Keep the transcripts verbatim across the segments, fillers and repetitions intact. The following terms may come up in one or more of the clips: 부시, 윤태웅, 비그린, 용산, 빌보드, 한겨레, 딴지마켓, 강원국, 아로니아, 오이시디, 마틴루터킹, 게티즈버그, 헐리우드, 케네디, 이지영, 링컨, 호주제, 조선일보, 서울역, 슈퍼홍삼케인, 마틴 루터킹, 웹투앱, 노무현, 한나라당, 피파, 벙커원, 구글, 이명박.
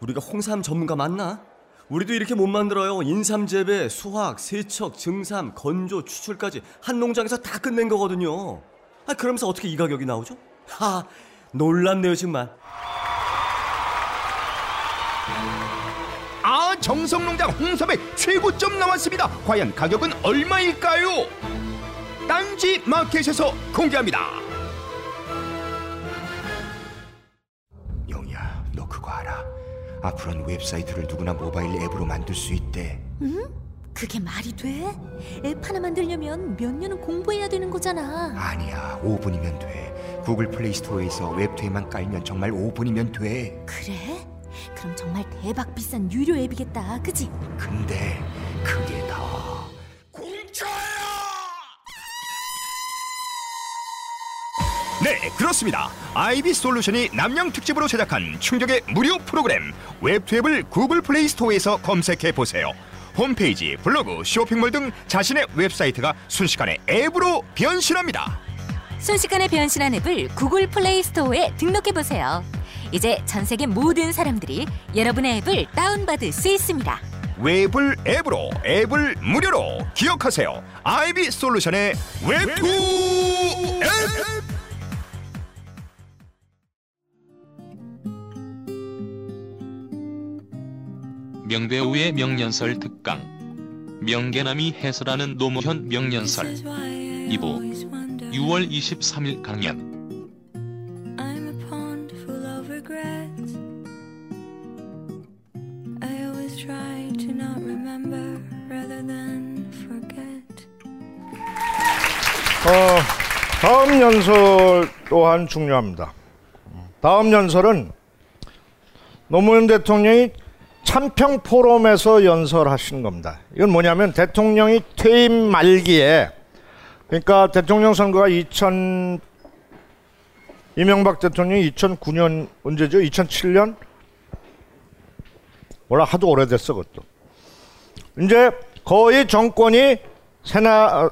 우리가 홍삼 전문가 맞나? 우리도 이렇게 못 만들어요. 인삼 재배, 수확, 세척, 증삼, 건조, 추출까지 한 농장에서 다 끝낸 거거든요. 아, 그러면서 어떻게 이 가격이 나오죠? 아, 놀랍네요, 정말. 아, 정성농장 홍삼액 최고점 나왔습니다. 과연 가격은 얼마일까요? 딴지마켓에서 공개합니다. 영희야, 너 그거 알아? 앞으로는 웹사이트를 누구나 모바일 앱으로 만들 수 있대. 응? 그게 말이 돼? 앱 하나 만들려면 몇 년은 공부해야 되는 거잖아. 아니야, 오 분이면 돼. 구글 플레이스토어에서 웹투앱만 깔면 정말 오 분이면 돼. 그래? 그럼 정말 대박 비싼 유료 앱이겠다, 그치? 근데 그게 다 공짜야! 네, 그렇습니다. 아이비 솔루션이 남양 특집으로 제작한 충격의 무료 프로그램 웹투앱을 구글 플레이 스토어에서 검색해 보세요. 홈페이지, 블로그, 쇼핑몰 등 자신의 웹사이트가 순식간에 앱으로 변신합니다. 순식간에 변신한 앱을 구글 플레이 스토어에 등록해 보세요. 이제 전 세계 모든 사람들이 여러분의 앱을 다운받을 수 있습니다. 웹을 앱으로, 앱을 무료로. 기억하세요. 아이비 솔루션의 웹투앱. 명배우의 명연설 특강, 명계남이 해설하는 노무현 명연설 이 부, 유월 이십삼일 강연. 어, 다음 연설 또한 중요합니다. 다음 연설은 노무현 대통령이 참평 포럼에서 연설하신 겁니다. 이건 뭐냐면 대통령이 퇴임 말기에, 그러니까 대통령 선거가 이천 이명박 대통령이 이천구 년 언제죠? 이천칠 년? 몰라, 하도 오래됐어 그것도. 이제 거의 정권이 새나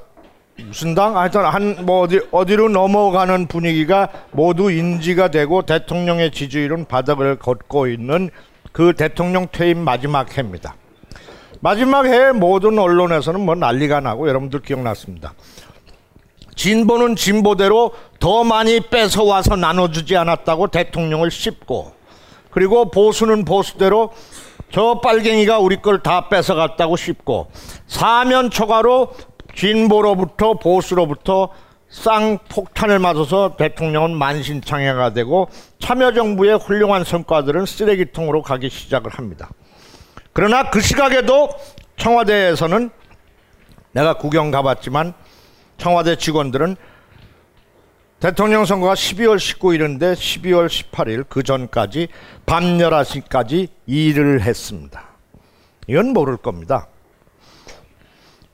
무슨 당? 하여튼 한 뭐 어디 어디로 넘어가는 분위기가 모두 인지가 되고 대통령의 지지율은 바닥을 걷고 있는 그 대통령 퇴임 마지막 해입니다. 마지막 해에 모든 언론에서는 뭐 난리가 나고, 여러분들 기억났습니다. 진보는 진보대로 더 많이 뺏어와서 나눠주지 않았다고 대통령을 씹고, 그리고 보수는 보수대로 저 빨갱이가 우리 걸 다 뺏어갔다고 씹고, 사면 초과로 진보로부터 보수로부터 쌍폭탄을 맞아서 대통령은 만신창이가 되고 참여정부의 훌륭한 성과들은 쓰레기통으로 가기 시작을 합니다. 그러나 그 시각에도 청와대에서는, 내가 구경 가봤지만 청와대 직원들은 대통령 선거가 십이월 십구일인데 십이월 십팔일 그 전까지 밤 열한 시까지 일을 했습니다. 이건 모를 겁니다.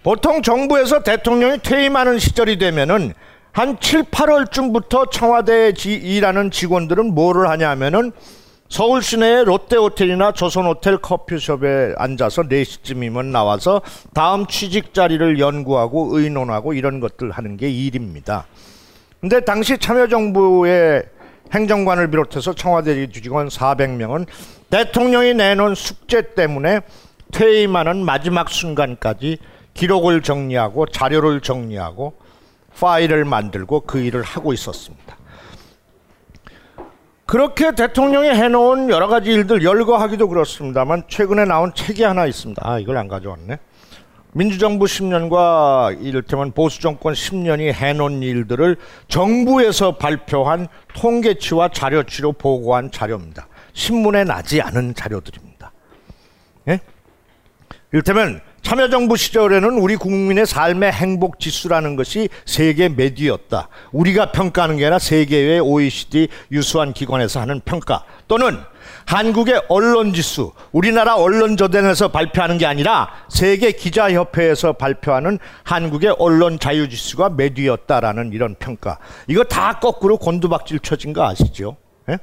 보통 정부에서 대통령이 퇴임하는 시절이 되면은 한 칠, 팔월쯤부터 청와대에 일하는 직원들은 뭐를 하냐면은 서울 시내의 롯데호텔이나 조선호텔 커피숍에 앉아서 네 시쯤이면 나와서 다음 취직 자리를 연구하고 의논하고 이런 것들 하는 게 일입니다. 근데 당시 참여정부의 행정관을 비롯해서 청와대 직원 사백 명은 대통령이 내놓은 숙제 때문에 퇴임하는 마지막 순간까지 기록을 정리하고 자료를 정리하고 파일을 만들고 그 일을 하고 있었습니다. 그렇게 대통령이 해놓은 여러 가지 일들 열거하기도 그렇습니다만 최근에 나온 책이 하나 있습니다. 아, 이걸 안 가져왔네. 민주정부 십 년과 이를테면 보수정권 십 년이 해놓은 일들을 정부에서 발표한 통계치와 자료치로 보고한 자료입니다. 신문에 나지 않은 자료들입니다. 예? 이를테면 참여정부 시절에는 우리 국민의 삶의 행복지수라는 것이 세계 매디였다. 우리가 평가하는 게 아니라 세계의 오이시디 유수한 기관에서 하는 평가, 또는 한국의 언론지수, 우리나라 언론저변에서 발표하는 게 아니라 세계 기자협회에서 발표하는 한국의 언론자유지수가 매디였다라는 이런 평가. 이거 다 거꾸로 곤두박질 쳐진 거 아시죠? 예?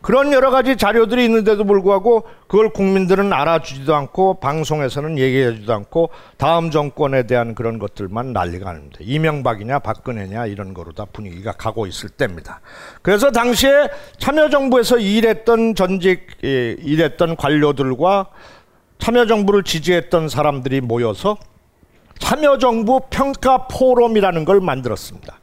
그런 여러 가지 자료들이 있는데도 불구하고 그걸 국민들은 알아주지도 않고 방송에서는 얘기해주지도 않고 다음 정권에 대한 그런 것들만 난리가 납니다. 이명박이냐 박근혜냐 이런 거로 다 분위기가 가고 있을 때입니다. 그래서 당시에 참여정부에서 일했던 전직 일했던 관료들과 참여정부를 지지했던 사람들이 모여서 참여정부 평가포럼이라는 걸 만들었습니다.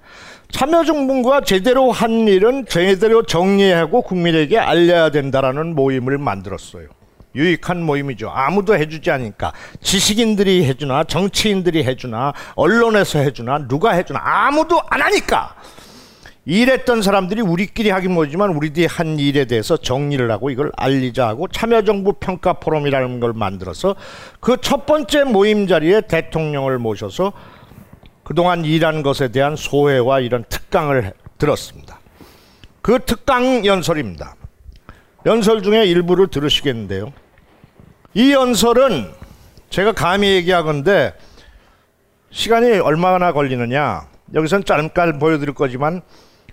참여정부가 제대로 한 일은 제대로 정리하고 국민에게 알려야 된다라는 모임을 만들었어요. 유익한 모임이죠. 아무도 해주지 않으니까. 지식인들이 해주나 정치인들이 해주나 언론에서 해주나 누가 해주나 아무도 안 하니까 일했던 사람들이 우리끼리 하긴 뭐지만 우리들이 한 일에 대해서 정리를 하고 이걸 알리자 하고 참여정부 평가 포럼이라는 걸 만들어서 그 첫 번째 모임 자리에 대통령을 모셔서 그동안 일한 것에 대한 소회와 이런 특강을 들었습니다. 그 특강 연설입니다. 연설 중에 일부를 들으시겠는데요. 이 연설은 제가 감히 얘기하건대 시간이 얼마나 걸리느냐, 여기서는 잠깐 보여드릴 거지만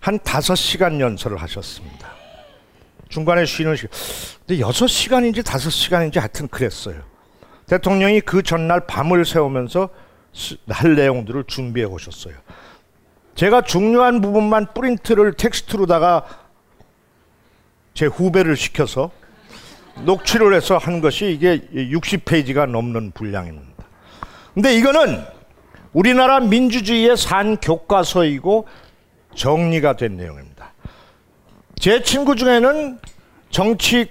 한 다섯 시간 연설을 하셨습니다. 중간에 쉬는 시간, 근데 여섯 시간인지 다섯 시간인지 하여튼 그랬어요. 대통령이 그 전날 밤을 새우면서 할 내용들을 준비해 오셨어요. 제가 중요한 부분만 프린트를 텍스트로다가 제 후배를 시켜서 녹취를 해서 한 것이 이게 육십 페이지가 넘는 분량입니다. 근데 이거는 우리나라 민주주의의 산 교과서이고 정리가 된 내용입니다. 제 친구 중에는 정치학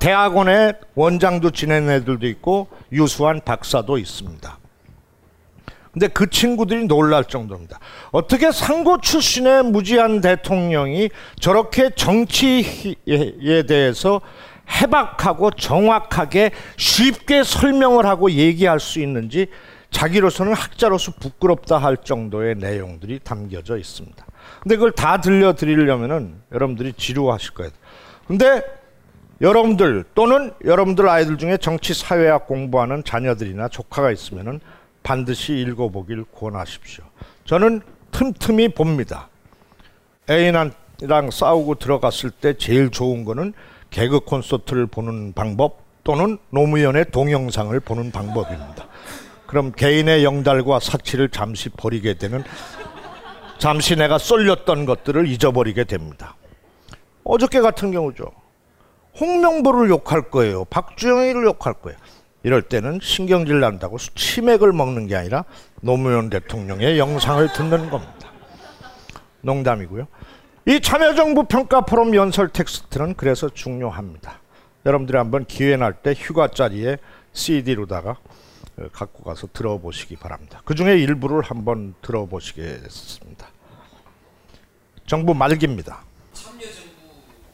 대학원의 원장도 지낸 애들도 있고 유수한 박사도 있습니다. 근데 그 친구들이 놀랄 정도입니다. 어떻게 상고 출신의 무지한 대통령이 저렇게 정치에 대해서 해박하고 정확하게 쉽게 설명을 하고 얘기할 수 있는지 자기로서는 학자로서 부끄럽다 할 정도의 내용들이 담겨져 있습니다. 근데 그걸 다 들려드리려면은 여러분들이 지루하실 거예요. 근데 여러분들 또는 여러분들 아이들 중에 정치 사회학 공부하는 자녀들이나 조카가 있으면은 반드시 읽어보길 권하십시오. 저는 틈틈이 봅니다. 애인이랑 싸우고 들어갔을 때 제일 좋은 거는 개그 콘서트를 보는 방법 또는 노무현의 동영상을 보는 방법입니다. 그럼 개인의 영달과 사치를 잠시 버리게 되는, 잠시 내가 쏠렸던 것들을 잊어버리게 됩니다. 어저께 같은 경우죠. 홍명보를 욕할 거예요. 박주영이를 욕할 거예요. 이럴 때는 신경질 난다고 치맥을 먹는 게 아니라 노무현 대통령의 영상을 듣는 겁니다. 농담이고요. 이 참여정부 평가포럼 연설 텍스트는 그래서 중요합니다. 여러분들이 한번 기회 날 때 휴가짜리에 씨디로다가 갖고 가서 들어보시기 바랍니다. 그 중에 일부를 한번 들어보시겠습니다. 정부 말기입니다. 참여정부,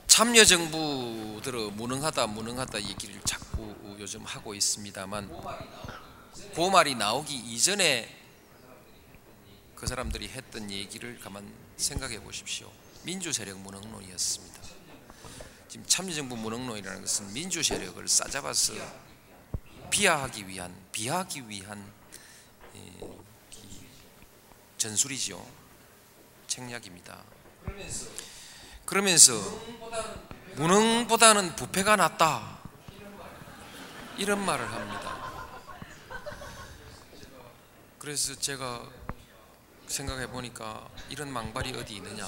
참여정부 들어 무능하다 무능하다 얘기를 자꾸 요즘 하고 있습니다만 그 말이 나오기 이전에 그 사람들이 했던 얘기를 가만 생각해 보십시오. 민주세력 무능론이었습니다. 지금 참여정부 무능론이라는 것은 민주 세력을 싸잡아서 비하하기 위한 비하하기 위한 전술이죠. 책략입니다. 그러면서 무능보다는 부패가 낫다 이런 말을 합니다. 그래서 제가 생각해 보니까 이런 망발이 어디 있느냐,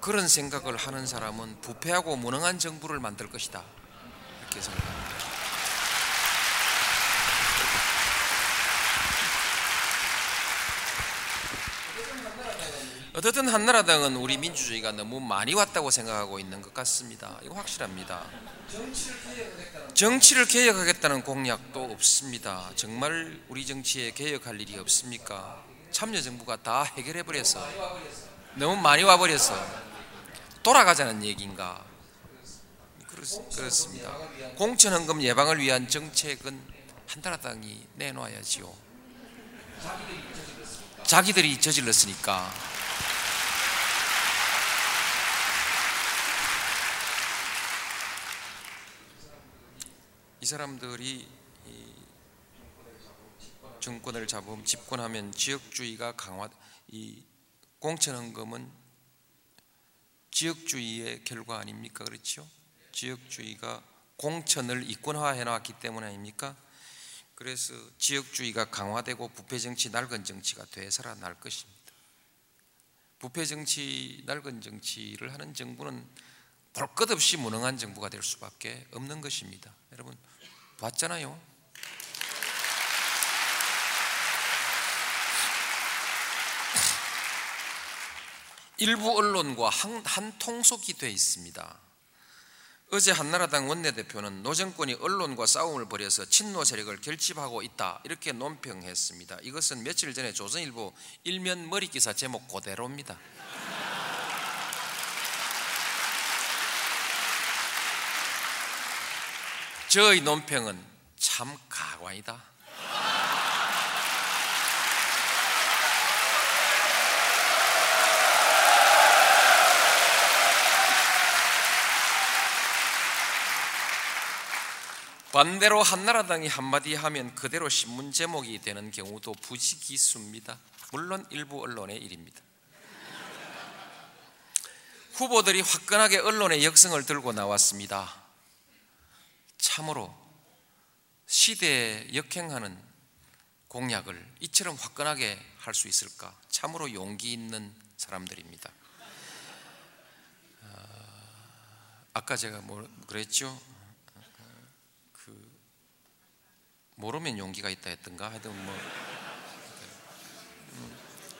그런 생각을 하는 사람은 부패하고 무능한 정부를 만들 것이다 이렇게 생각합니다. 어쨌든 한나라당은 우리 민주주의가 너무 많이 왔다고 생각하고 있는 것 같습니다. 이거 확실합니다. 정치를 개혁하겠다는 공약도 없습니다. 정말 우리 정치에 개혁할 일이 없습니까? 참여정부가 다 해결해버려서 너무 많이 와버려서 돌아가자는 얘기인가. 그렇습니다. 공천헌금 예방을 위한 정책은 한나라당이 내놓아야지요. 자기들이 저질렀으니까. 이 사람들이 이 정권을 잡음 집권하면 지역주의가 강화, 이 공천헌금은 지역주의의 결과 아닙니까? 그렇죠? 지역주의가 공천을 이권화해 놨기 때문 아닙니까? 그래서 지역주의가 강화되고 부패정치 낡은 정치가 되살아날 것입니다. 부패정치 낡은 정치를 하는 정부는 볼 것 없이 무능한 정부가 될 수밖에 없는 것입니다. 여러분 봤잖아요. 일부 언론과 한, 한 통속이 돼 있습니다. 어제 한나라당 원내대표는 노정권이 언론과 싸움을 벌여서 친노 세력을 결집하고 있다 이렇게 논평했습니다. 이것은 며칠 전에 조선일보 일면 머리 기사 제목 그대로입니다. 저의 논평은 참 가관이다. 반대로 한나라당이 한마디 하면 그대로 신문 제목이 되는 경우도 부지기수입니다. 물론 일부 언론의 일입니다. 후보들이 화끈하게 언론의 역성을 들고 나왔습니다. 참으로 시대에 역행하는 공약을 이처럼 화끈하게 할 수 있을까? 참으로 용기 있는 사람들입니다. 아까 제가 뭐 그랬죠? 그 모르면 용기가 있다 했던가? 하여튼 뭐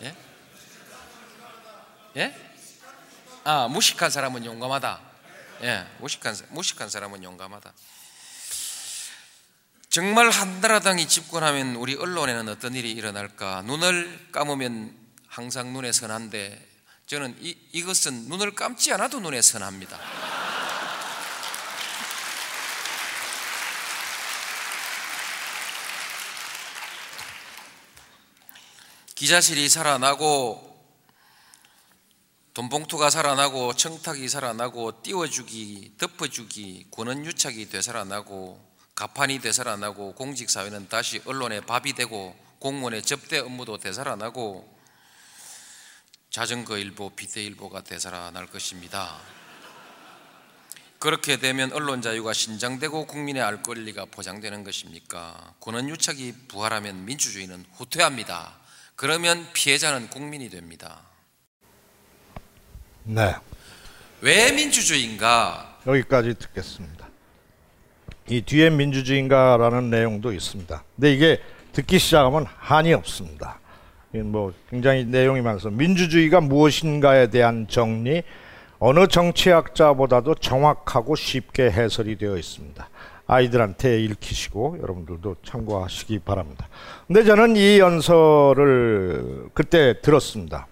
예? 예? 아, 무식한 사람은 용감하다. 예, 무식한 무식한 사람은 용감하다. 정말 한나라당이 집권하면 우리 언론에는 어떤 일이 일어날까? 눈을 감으면 항상 눈에 선한데 저는 이, 이것은 눈을 감지 않아도 눈에 선합니다. 기자실이 살아나고 돈봉투가 살아나고 청탁이 살아나고 띄워주기, 덮어주기, 권원유착이 되살아나고 가판이 되살아나고 공직사회는 다시 언론의 밥이 되고 공무원의 접대 업무도 되살아나고 자전거일보, 비대일보가 되살아날 것입니다. 그렇게 되면 언론 자유가 신장되고 국민의 알 권리가 보장되는 것입니까? 권원유착이 부활하면 민주주의는 후퇴합니다. 그러면 피해자는 국민이 됩니다. 네. 왜 민주주의인가? 여기까지 듣겠습니다. 이 뒤에 민주주의인가라는 내용도 있습니다. 근데 이게 듣기 시작하면 한이 없습니다. 뭐 굉장히 내용이 많아서 민주주의가 무엇인가에 대한 정리, 어느 정치학자보다도 정확하고 쉽게 해설이 되어 있습니다. 아이들한테 읽히시고 여러분들도 참고하시기 바랍니다. 근데 저는 이 연설을 그때 들었습니다.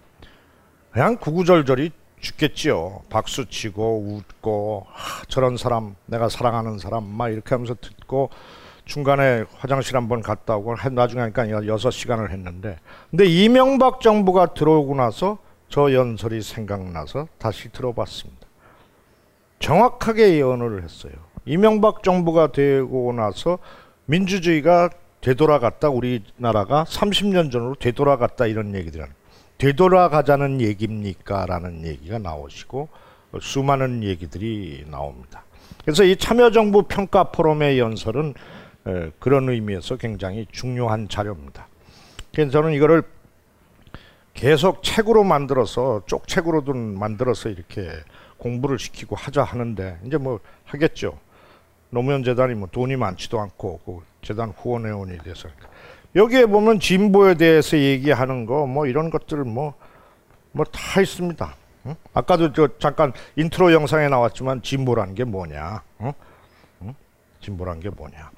그냥 구구절절이 죽겠지요. 박수치고 웃고 하, 저런 사람 내가 사랑하는 사람 막 이렇게 하면서 듣고 중간에 화장실 한번 갔다 오고 나중에 하니까 여섯 시간을 했는데, 근데 이명박 정부가 들어오고 나서 저 연설이 생각나서 다시 들어봤습니다. 정확하게 예언을 했어요. 이명박 정부가 되고 나서 민주주의가 되돌아갔다, 우리나라가 삼십 년 전으로 되돌아갔다, 이런 얘기들 하는, 되돌아가자는 얘기입니까? 라는 얘기가 나오시고 수많은 얘기들이 나옵니다. 그래서 이 참여정부 평가포럼의 연설은 그런 의미에서 굉장히 중요한 자료입니다. 그래서 저는 이거를 계속 책으로 만들어서 쪽책으로도 만들어서 이렇게 공부를 시키고 하자 하는데, 이제 뭐 하겠죠. 노무현 재단이 뭐 돈이 많지도 않고 그 재단 후원회원이 돼서. 여기에 보면 진보에 대해서 얘기하는 거 뭐 이런 것들 뭐 뭐 다 있습니다. 응? 아까도 저 잠깐 인트로 영상에 나왔지만 진보란 게 뭐냐, 응? 응? 진보란 게 뭐냐.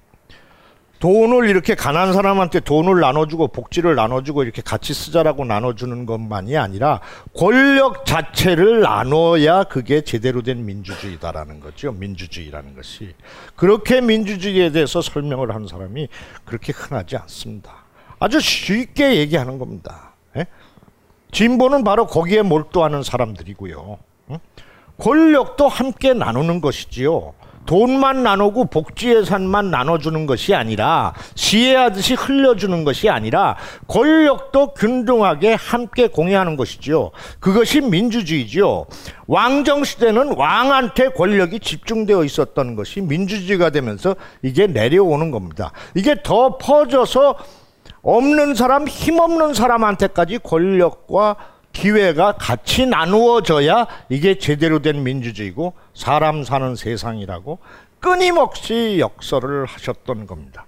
돈을 이렇게 가난한 사람한테 돈을 나눠주고 복지를 나눠주고 이렇게 같이 쓰자라고 나눠주는 것만이 아니라 권력 자체를 나눠야 그게 제대로 된 민주주의다라는 거죠. 민주주의라는 것이. 그렇게 민주주의에 대해서 설명을 하는 사람이 그렇게 흔하지 않습니다. 아주 쉽게 얘기하는 겁니다. 예? 진보는 바로 거기에 몰두하는 사람들이고요. 응? 권력도 함께 나누는 것이지요. 돈만 나누고 복지예산만 나눠주는 것이 아니라, 시혜하듯이 흘려주는 것이 아니라 권력도 균등하게 함께 공유하는 것이지요. 그것이 민주주의지요. 왕정시대는 왕한테 권력이 집중되어 있었던 것이 민주주의가 되면서 이게 내려오는 겁니다. 이게 더 퍼져서 없는 사람, 힘없는 사람한테까지 권력과 기회가 같이 나누어져야 이게 제대로 된 민주주의고 사람 사는 세상이라고 끊임없이 역설을 하셨던 겁니다.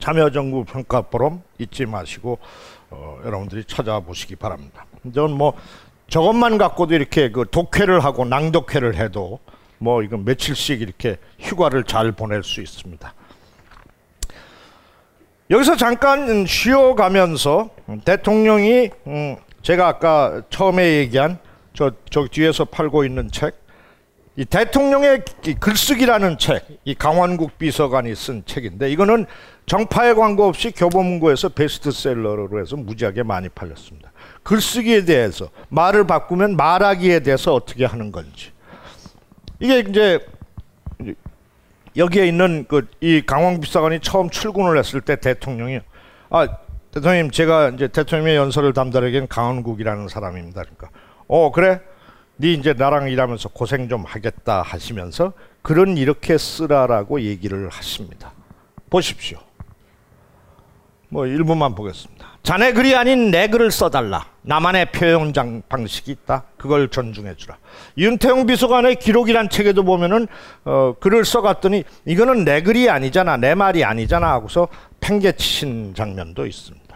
참여정부 평가포럼 잊지 마시고 어, 여러분들이 찾아보시기 바랍니다. 저는 뭐 저것만 갖고도 이렇게 그 독회를 하고 낭독회를 해도 뭐 이건 며칠씩 이렇게 휴가를 잘 보낼 수 있습니다. 여기서 잠깐 쉬어가면서 대통령이 음, 제가 아까 처음에 얘기한 저, 저 뒤에서 팔고 있는 책, 이 대통령의 글쓰기라는 책, 이 강원국 비서관이 쓴 책인데, 이거는 정파의 광고 없이 교보문고에서 베스트셀러로 해서 무지하게 많이 팔렸습니다. 글쓰기에 대해서, 말을 바꾸면 말하기에 대해서 어떻게 하는 건지. 이게 이제 여기에 있는 그 이 강원국 비서관이 처음 출근을 했을 때 대통령이, 아, 대통령님, 제가 이제 대통령의 연설을 담당하기엔 강원국이라는 사람입니다. 그러니까, 어, 그래? 네 이제 나랑 일하면서 고생 좀 하겠다 하시면서 글은 이렇게 쓰라라고 얘기를 하십니다. 보십시오. 뭐 일부만 보겠습니다. 자네 글이 아닌 내 글을 써달라. 나만의 표현 방식이 있다. 그걸 존중해주라. 윤태웅 비서관의 기록이란 책에도 보면은 어, 글을 써갔더니 이거는 내 글이 아니잖아, 내 말이 아니잖아 하고서 팽개치신 장면도 있습니다.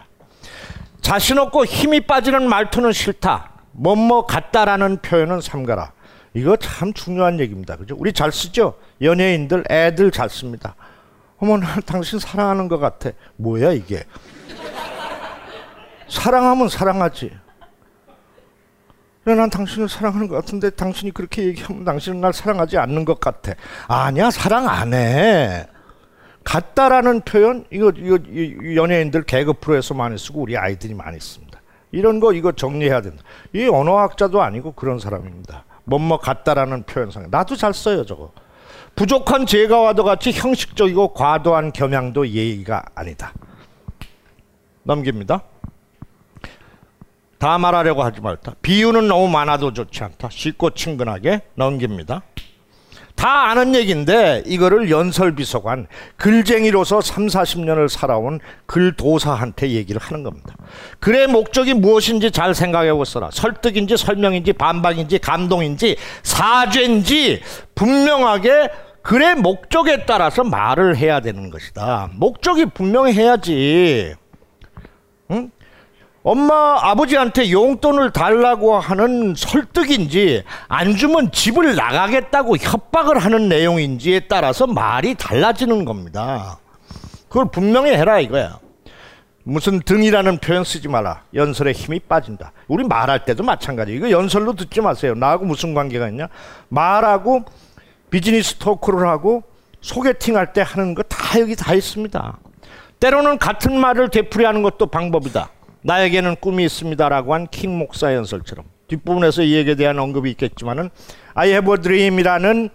자신 없고 힘이 빠지는 말투는 싫다. 뭐뭐 같다라는 표현은 삼가라. 이거 참 중요한 얘기입니다. 그죠? 우리 잘 쓰죠? 연예인들, 애들 잘 씁니다. 어머나, 당신 사랑하는 것 같아. 뭐야 이게? 사랑하면 사랑하지. 그래, 난 당신을 사랑하는 것 같은데 당신이 그렇게 얘기하면 당신은 날 사랑하지 않는 것 같아. 아니야, 사랑 안 해. 같다라는 표현, 이거, 이거 연예인들 개그 프로에서 많이 쓰고 우리 아이들이 많이 씁니다. 이런 거 이거 정리해야 된다. 이 언어학자도 아니고 그런 사람입니다. 뭐뭐 같다라는 표현상. 나도 잘 써요 저거. 부족한 재가와도 같이 형식적이고 과도한 겸양도 예의가 아니다. 넘깁니다. 다 말하려고 하지 말다. 비유는 너무 많아도 좋지 않다. 쉽고 친근하게 넘깁니다. 다 아는 얘기인데 이거를 연설비서관, 글쟁이로서 삼사십 년을 살아온 글도사한테 얘기를 하는 겁니다. 글의 목적이 무엇인지 잘 생각해보고 써라. 설득인지 설명인지 반박인지 감동인지 사죄인지 분명하게 글의 목적에 따라서 말을 해야 되는 것이다. 목적이 분명해야지. 응? 엄마 아버지한테 용돈을 달라고 하는 설득인지, 안 주면 집을 나가겠다고 협박을 하는 내용인지에 따라서 말이 달라지는 겁니다. 그걸 분명히 해라 이거야. 무슨 등이라는 표현 쓰지 마라. 연설에 힘이 빠진다. 우리 말할 때도 마찬가지. 이거 연설로 듣지 마세요. 나하고 무슨 관계가 있냐. 말하고 비즈니스 토크를 하고 소개팅할 때 하는 거 다 여기 다 있습니다. 때로는 같은 말을 되풀이하는 것도 방법이다. 나에게는 꿈이 있습니다라고 한 킹 목사 연설처럼 뒷부분에서 이 얘기에 대한 언급이 있겠지만은 I have a dream이라는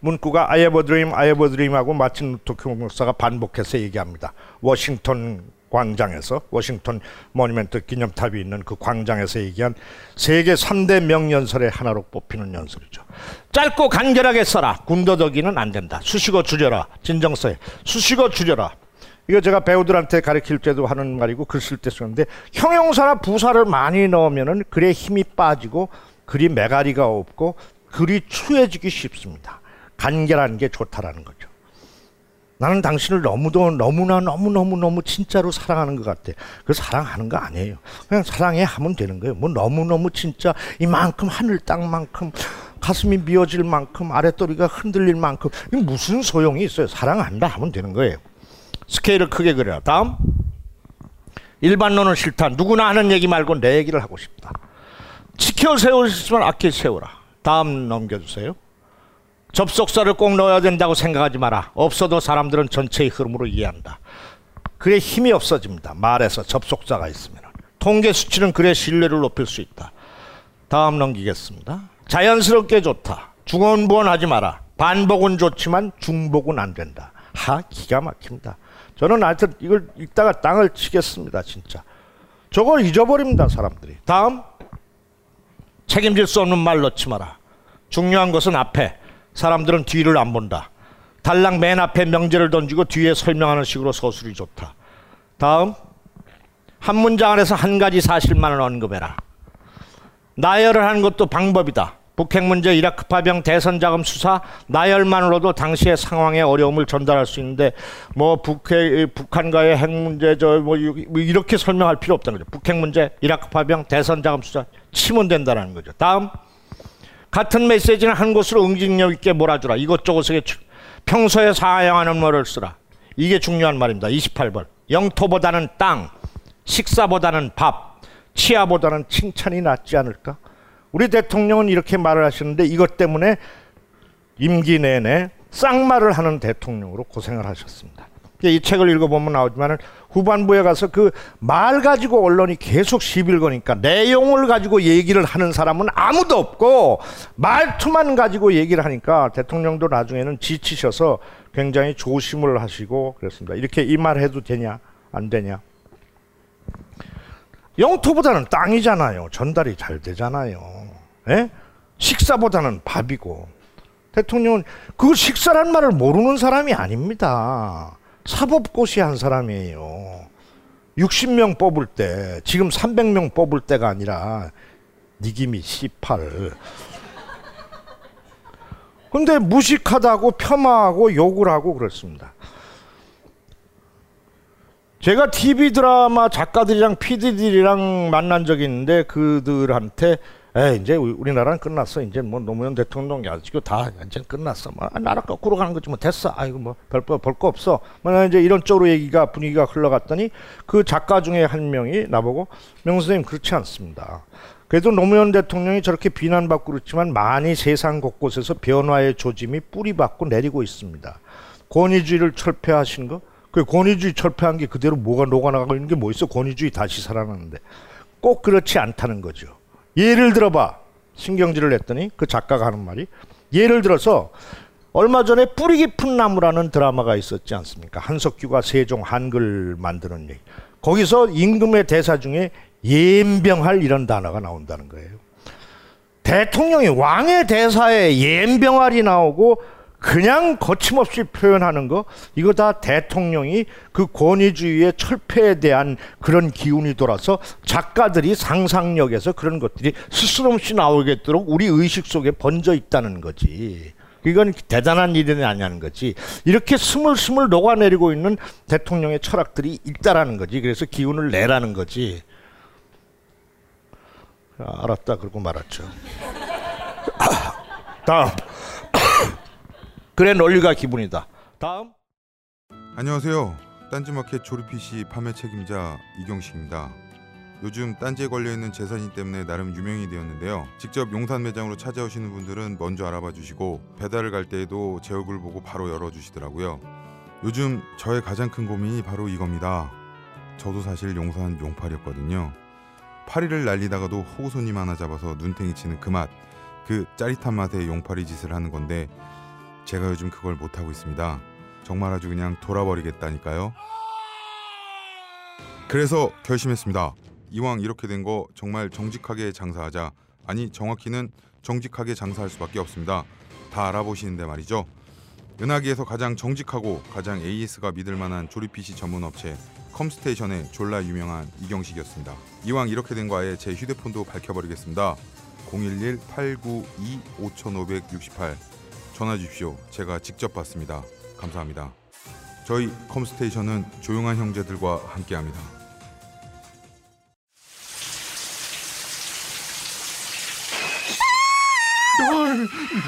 문구가 I have a dream, I have a dream하고 마틴 루터킹 목사가 반복해서 얘기합니다. 워싱턴 광장에서, 워싱턴 모니먼트 기념탑이 있는 그 광장에서 얘기한 세계 삼 대 명연설의 하나로 뽑히는 연설이죠. 짧고 간결하게 써라. 군더더기는 안 된다. 수식어 줄여라. 진정서에 수식어 줄여라. 이거 제가 배우들한테 가르칠 때도 하는 말이고 글 쓸 때 쓰는데, 형용사나 부사를 많이 넣으면은 글에 힘이 빠지고 글이 매가리가 없고 글이 추해지기 쉽습니다. 간결한 게 좋다라는 거죠. 나는 당신을 너무도 너무나 너무너무 너무 진짜로 사랑하는 것 같아. 그 사랑하는 거 아니에요. 그냥 사랑해 하면 되는 거예요. 뭐 너무너무 진짜 이만큼 하늘 땅만큼 가슴이 미어질 만큼 아랫도리가 흔들릴 만큼 무슨 소용이 있어요. 사랑한다 하면 되는 거예요. 스케일을 크게 그려라. 다음, 일반론은 싫다. 누구나 하는 얘기 말고 내 얘기를 하고 싶다. 지켜 세우시면 아껴 세우라. 다음 넘겨주세요. 접속사를 꼭 넣어야 된다고 생각하지 마라. 없어도 사람들은 전체의 흐름으로 이해한다. 글에 힘이 없어집니다. 말에서 접속사가 있으면. 통계 수치는 글의 신뢰를 높일 수 있다. 다음 넘기겠습니다. 자연스럽게 좋다. 중언부언하지 마라. 반복은 좋지만 중복은 안 된다. 하, 기가 막힙니다. 저는 하여튼 이걸 읽다가 땅을 치겠습니다. 진짜 저걸 잊어버립니다. 사람들이. 다음, 책임질 수 없는 말 넣지 마라. 중요한 것은 앞에, 사람들은 뒤를 안 본다. 달랑 맨 앞에 명제를 던지고 뒤에 설명하는 식으로 서술이 좋다. 다음, 한 문장 안에서 한 가지 사실만을 언급해라. 나열을 하는 것도 방법이다. 북핵 문제, 이라크 파병, 대선 자금 수사, 나열만으로도 당시의 상황의 어려움을 전달할 수 있는데, 뭐 북핵, 북한과의 핵 문제, 저 뭐 이렇게 설명할 필요 없다는 거죠. 북핵 문제, 이라크 파병, 대선 자금 수사 치면 된다는 거죠. 다음, 같은 메시지는 한 곳으로 응징력 있게 몰아주라. 이것저것에게 평소에 사용하는 말을 쓰라. 이게 중요한 말입니다. 이십팔 번. 영토보다는 땅, 식사보다는 밥, 치아보다는 칭찬이 낫지 않을까? 우리 대통령은 이렇게 말을 하시는데 이것 때문에 임기 내내 쌍말을 하는 대통령으로 고생을 하셨습니다. 이 책을 읽어보면 나오지만 후반부에 가서 그 말 가지고 언론이 계속 시비를 거니까 내용을 가지고 얘기를 하는 사람은 아무도 없고 말투만 가지고 얘기를 하니까 대통령도 나중에는 지치셔서 굉장히 조심을 하시고 그랬습니다. 이렇게 이 말 해도 되냐 안 되냐. 영토보다는 땅이잖아요. 전달이 잘 되잖아요. 에? 식사보다는 밥이고. 대통령은 그 식사란 말을 모르는 사람이 아닙니다. 사법고시한 사람이에요. 육십 명 뽑을 때, 지금 삼백 명 뽑을 때가 아니라 니김이 씨팔. 근데 무식하다고 폄하하고 욕을 하고 그랬습니다. 제가 티비 드라마 작가들이랑 피디들이랑 만난 적이 있는데 그들한테 에이, 이제 우리나라는 끝났어. 이제 뭐 노무현 대통령 야지고 다 이제 끝났어. 뭐 나라 거꾸로 가는 거지 뭐 됐어. 아이고 뭐 별 거 볼 거 없어. 뭐 이제 이런 쪽으로 얘기가 분위기가 흘러갔더니 그 작가 중에 한 명이 나보고 명 선생님 그렇지 않습니다. 그래도 노무현 대통령이 저렇게 비난받고 그렇지만 많이 세상 곳곳에서 변화의 조짐이 뿌리박고 내리고 있습니다. 권위주의를 철폐하신 거? 그 권위주의 철폐한 게 그대로 뭐가 녹아나가고 있는 게 뭐 있어? 권위주의 다시 살아났는데. 꼭 그렇지 않다는 거죠. 예를 들어봐. 신경질을 했더니 그 작가가 하는 말이, 예를 들어서 얼마 전에 뿌리 깊은 나무라는 드라마가 있었지 않습니까? 한석규가 세종 한글 만드는 얘기. 거기서 임금의 대사 중에 예엠병할 이런 단어가 나온다는 거예요. 대통령이 왕의 대사에 예엠병할이 나오고 그냥 거침없이 표현하는 거, 이거 다 대통령이 그 권위주의의 철폐에 대한 그런 기운이 돌아서 작가들이 상상력에서 그런 것들이 스스럼없이 나오겠도록 우리 의식 속에 번져 있다는 거지. 이건 대단한 일이 아니냐는 거지. 이렇게 스물스물 녹아내리고 있는 대통령의 철학들이 있다라는 거지. 그래서 기운을 내라는 거지. 아, 알았다 그러고 말았죠. 다음. 그래 논리가 기본이다. 다음. 안녕하세요. 딴지마켓 조립 피씨 판매 책임자 이경식입니다. 요즘 딴지에 걸려있는 재산이 때문에 나름 유명이 되었는데요. 직접 용산 매장으로 찾아오시는 분들은 먼저 알아봐 주시고 배달을 갈 때에도 제 얼굴 보고 바로 열어주시더라고요. 요즘 저의 가장 큰 고민이 바로 이겁니다. 저도 사실 용산 용팔이었거든요. 파리를 날리다가도 호구손님 하나 잡아서 눈탱이 치는 그 맛. 그 짜릿한 맛에 용팔이 짓을 하는 건데 제가 요즘 그걸 못하고 있습니다. 정말 아주 그냥 돌아버리겠다니까요. 그래서 결심했습니다. 이왕 이렇게 된 거 정말 정직하게 장사하자. 아니 정확히는 정직하게 장사할 수밖에 없습니다. 다 알아보시는데 말이죠. 은하계에서 가장 정직하고 가장 에이에스가 믿을 만한 조립 피씨 전문 업체 컴스테이션의 졸라 유명한 이경식이었습니다. 이왕 이렇게 된 거 아예 제 휴대폰도 밝혀버리겠습니다. 공일일 팔구이 오오육팔 전화 주십시오. 제가 직접 받습니다. 감사합니다. 저희 컴스테이션은 조용한 형제들과 함께합니다.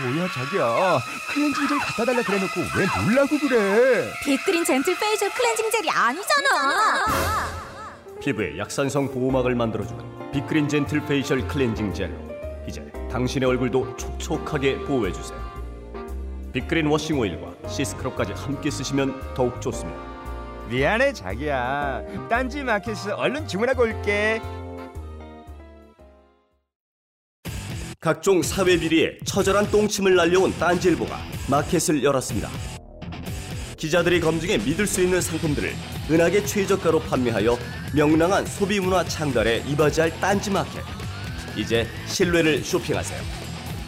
뭐야 자기야, 클렌징 젤 갖다 달라 그래놓고 왜 놀라고 그래. 비그린 젠틀 페이셜 클렌징 젤이 아니잖아. 피부에 약산성 보호막을 만들어주는 비그린 젠틀 페이셜 클렌징 젤로 이제 당신의 얼굴도 촉촉하게 보호해주세요. 비그린 워싱 오일과 시스크럽까지 함께 쓰시면 더욱 좋습니다. 미안해 자기야, 딴지마켓에서 얼른 주문하고 올게. 각종 사회 비리에 처절한 똥침을 날려온 딴지일보가 마켓을 열었습니다. 기자들이 검증해 믿을 수 있는 상품들을 은하계 최저가로 판매하여 명랑한 소비 문화 창달에 이바지할 딴지마켓. 이제 신뢰를 쇼핑하세요.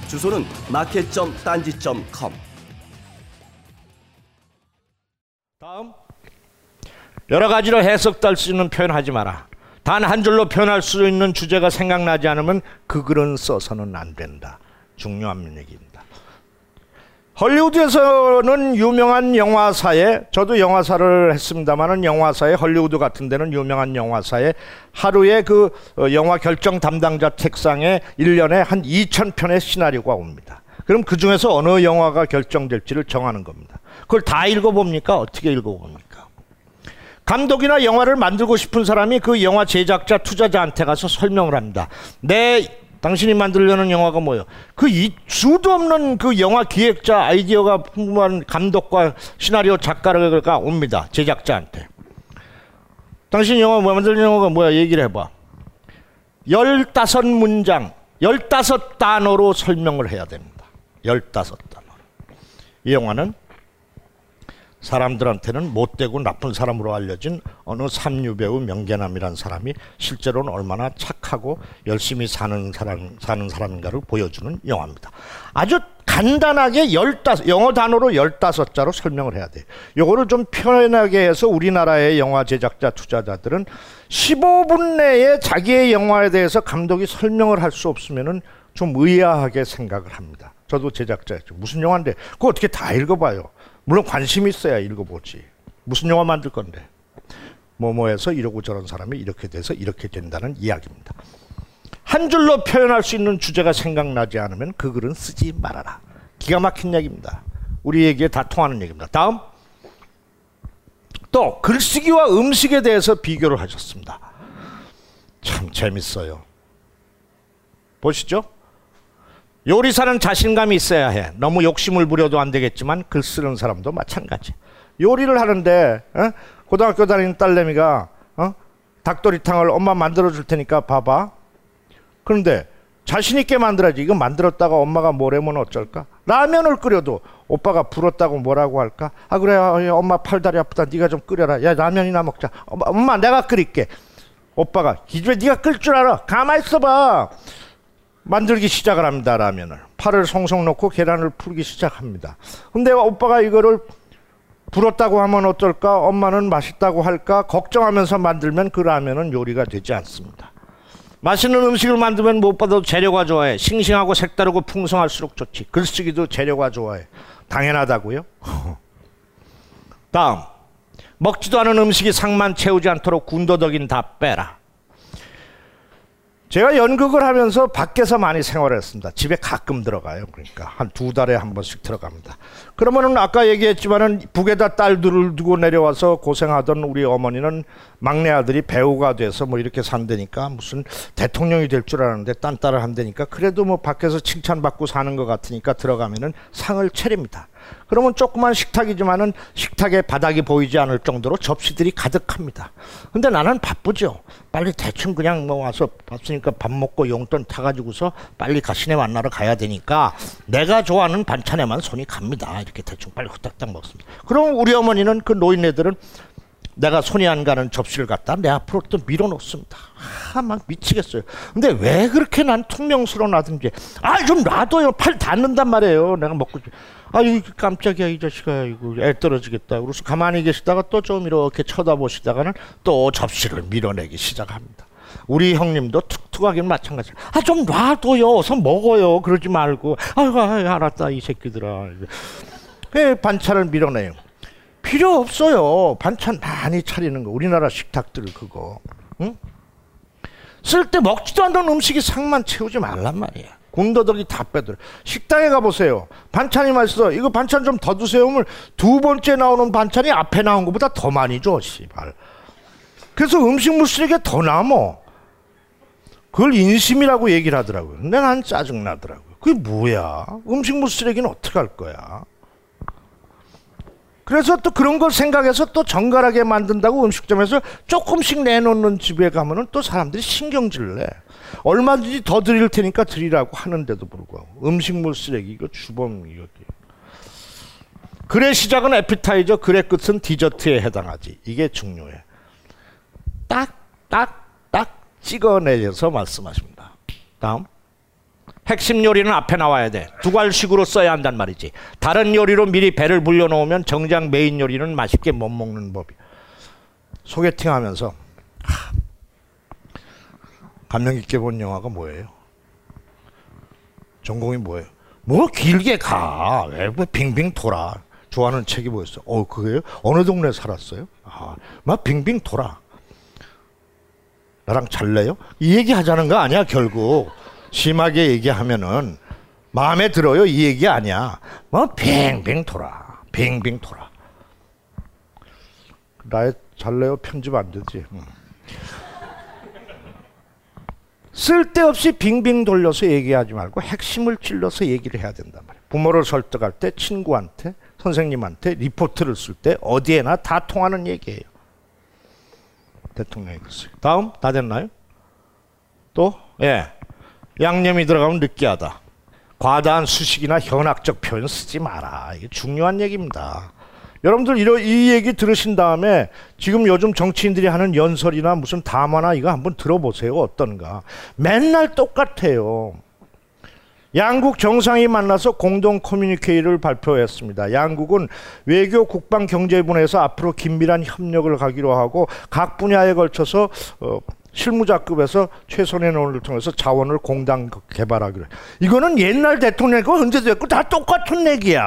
주소는 마켓 점 딴지 점 컴. 다음. 여러 가지로 해석될 수 있는 표현하지 마라. 단 한 줄로 표현할 수 있는 주제가 생각나지 않으면 그 글은 써서는 안 된다. 중요한 얘기입니다. 헐리우드에서는 유명한 영화사에, 저도 영화사를 했습니다만은 영화사에, 헐리우드 같은 데는 유명한 영화사에 하루에 그 영화 결정 담당자 책상에 일 년에 한 이천 편의 시나리오가 옵니다. 그럼 그 중에서 어느 영화가 결정될지를 정하는 겁니다. 그걸 다 읽어봅니까? 어떻게 읽어봅니까? 감독이나 영화를 만들고 싶은 사람이 그 영화 제작자, 투자자한테 가서 설명을 합니다. 네, 당신이 만들려는 영화가 뭐예요? 그 이 수도 없는 그 영화 기획자, 아이디어가 풍부한 감독과 시나리오 작가가 옵니다. 제작자한테. 당신 영화 뭐 만들려는 영화가 뭐야? 얘기를 해봐. 열다섯 문장, 열다섯 단어로 설명을 해야 됩니다. 열다섯 단어. 이 영화는 사람들한테는 못되고 나쁜 사람으로 알려진 어느 삼류배우 명계남이란 사람이 실제로는 얼마나 착하고 열심히 사는 사람, 사는 사람인가를 보여주는 영화입니다. 아주 간단하게 열다섯, 영어 단어로 열다섯 자로 설명을 해야 돼요. 요거를 좀 편하게 해서 우리나라의 영화 제작자, 투자자들은 십오 분 내에 자기의 영화에 대해서 감독이 설명을 할 수 없으면은 좀 의아하게 생각을 합니다. 저도 제작자였죠. 무슨 영화인데 그거 어떻게 다 읽어봐요. 물론 관심이 있어야 읽어보지. 무슨 영화 만들 건데. 뭐뭐해서 이러고 저런 사람이 이렇게 돼서 이렇게 된다는 이야기입니다. 한 줄로 표현할 수 있는 주제가 생각나지 않으면 그 글은 쓰지 말아라. 기가 막힌 얘기입니다. 우리 얘기에 다 통하는 얘기입니다. 다음. 또 글쓰기와 음식에 대해서 비교를 하셨습니다. 참 재밌어요. 보시죠. 요리사는 자신감이 있어야 해. 너무 욕심을 부려도 안 되겠지만 글 쓰는 사람도 마찬가지. 요리를 하는데 어? 고등학교 다니는 딸내미가 어? 닭도리탕을 엄마 만들어줄 테니까 봐봐. 그런데 자신 있게 만들어야지. 이거 만들었다가 엄마가 뭐래면 어쩔까? 라면을 끓여도 오빠가 불었다고 뭐라고 할까? 아 그래 엄마 팔다리 아프다. 네가 좀 끓여라. 야 라면이나 먹자. 엄마, 엄마 내가 끓일게. 오빠가 기집애 네가 끓일 줄 알아. 가만히 있어봐. 만들기 시작을 합니다. 라면을 파를 송송 넣고 계란을 풀기 시작합니다. 근데 오빠가 이거를 불었다고 하면 어떨까, 엄마는 맛있다고 할까 걱정하면서 만들면 그 라면은 요리가 되지 않습니다. 맛있는 음식을 만들면 무엇보다도 재료가 좋아해. 싱싱하고 색다르고 풍성할수록 좋지. 글쓰기도 재료가 좋아해. 당연하다고요? 다음. 먹지도 않은 음식이 상만 채우지 않도록 군더더기는 다 빼라. 제가 연극을 하면서 밖에서 많이 생활을 했습니다. 집에 가끔 들어가요. 그러니까 한 두 달에 한 번씩 들어갑니다. 그러면은 아까 얘기했지만은 북에다 딸들을 두고 내려와서 고생하던 우리 어머니는 막내 아들이 배우가 돼서 뭐 이렇게 산다니까 무슨 대통령이 될 줄 알았는데 딴 딸을 한다니까 그래도 뭐 밖에서 칭찬받고 사는 것 같으니까 들어가면은 상을 차립니다. 그러면 조그만 식탁이지만은 식탁의 바닥이 보이지 않을 정도로 접시들이 가득합니다. 근데 나는 바쁘죠. 빨리 대충 그냥 뭐 와서 봤으니까 밥 먹고 용돈 타가지고서 빨리 가시네 만나러 가야 되니까 내가 좋아하는 반찬에만 손이 갑니다. 이렇게 대충 빨리 후딱딱 먹습니다. 그럼 우리 어머니는 그 노인네들은 내가 손이 안 가는 접시를 갖다 내 앞으로 또 밀어놓습니다. 아, 막 미치겠어요. 근데 왜 그렇게 난 퉁명스러워 나든지. 아, 좀 놔둬요. 팔 닿는단 말이에요. 내가 먹고. 아, 이 깜짝이야. 이 자식아. 이거 애 떨어지겠다. 그래서 가만히 계시다가 또 좀 이렇게 쳐다보시다가는 또 접시를 밀어내기 시작합니다. 우리 형님도 툭툭하긴 마찬가지예요. 아, 좀 놔둬요. 어서 먹어요. 그러지 말고. 아이고, 아이고 알았다. 이 새끼들아. 예, 반찬을 밀어내요. 필요 없어요. 반찬 많이 차리는 거. 우리나라 식탁들 그거. 응? 쓸데 먹지도 않는 음식이 상만 채우지 말란 말이야. 군더더기 다 빼들. 식당에 가보세요. 반찬이 맛있어. 이거 반찬 좀 더 드세요. 오늘 두 번째 나오는 반찬이 앞에 나온 것보다 더 많이 줘. 씨발. 그래서 음식물 쓰레기가 더 남아. 그걸 인심이라고 얘기를 하더라고요. 근데 난 짜증나더라고요. 그게 뭐야. 음식물 쓰레기는 어떻게 할 거야. 그래서 또 그런 걸 생각해서 또 정갈하게 만든다고 음식점에서 조금씩 내놓는 집에 가면은 또 사람들이 신경질을 내. 얼마든지 더 드릴 테니까 드리라고 하는데도 불구하고. 음식물 쓰레기, 이거 주범, 이거. 글의 시작은 에피타이저, 글의 끝은 디저트에 해당하지. 이게 중요해. 딱, 딱, 딱 찍어내서 말씀하십니다. 다음. 핵심 요리는 앞에 나와야 돼. 두괄식으로 써야 한단 말이지. 다른 요리로 미리 배를 불려놓으면 정작 메인 요리는 맛있게 못 먹는 법이야. 소개팅하면서 하, 감명 깊게 본 영화가 뭐예요? 전공이 뭐예요? 뭐 길게 가. 왜 뭐 빙빙 돌아. 좋아하는 책이 뭐였어? 어, 그거예요? 어느 동네 살았어요? 아, 막 빙빙 돌아. 나랑 잘래요? 이 얘기 하자는 거 아니야 결국. 심하게 얘기하면은 마음에 들어요 이 얘기 아니야. 뭐 뱅뱅 돌아 뱅뱅 돌아. 나의 잘래요 편집 안 되지. 응. 쓸데없이 빙빙 돌려서 얘기하지 말고 핵심을 찔러서 얘기를 해야 된단 말이야. 부모를 설득할 때 친구한테 선생님한테 리포트를 쓸 때 어디에나 다 통하는 얘기예요. 대통령이 그랬어요. 다음 다 됐나요? 또? 예. 양념이 들어가면 느끼하다. 과다한 수식이나 현학적 표현 쓰지 마라. 이게 중요한 얘기입니다. 여러분들 이러, 이 얘기 들으신 다음에 지금 요즘 정치인들이 하는 연설이나 무슨 담화나 이거 한번 들어보세요. 어떤가. 맨날 똑같아요. 양국 정상이 만나서 공동 커뮤니케이를 발표했습니다. 양국은 외교, 국방, 경제 분야에서 앞으로 긴밀한 협력을 가기로 하고 각 분야에 걸쳐서 어, 실무자급에서 최선의 논의를 통해서 자원을 공당 개발하기로 해. 이거는 옛날 대통령이고 언제도 했고 다 똑같은 얘기야.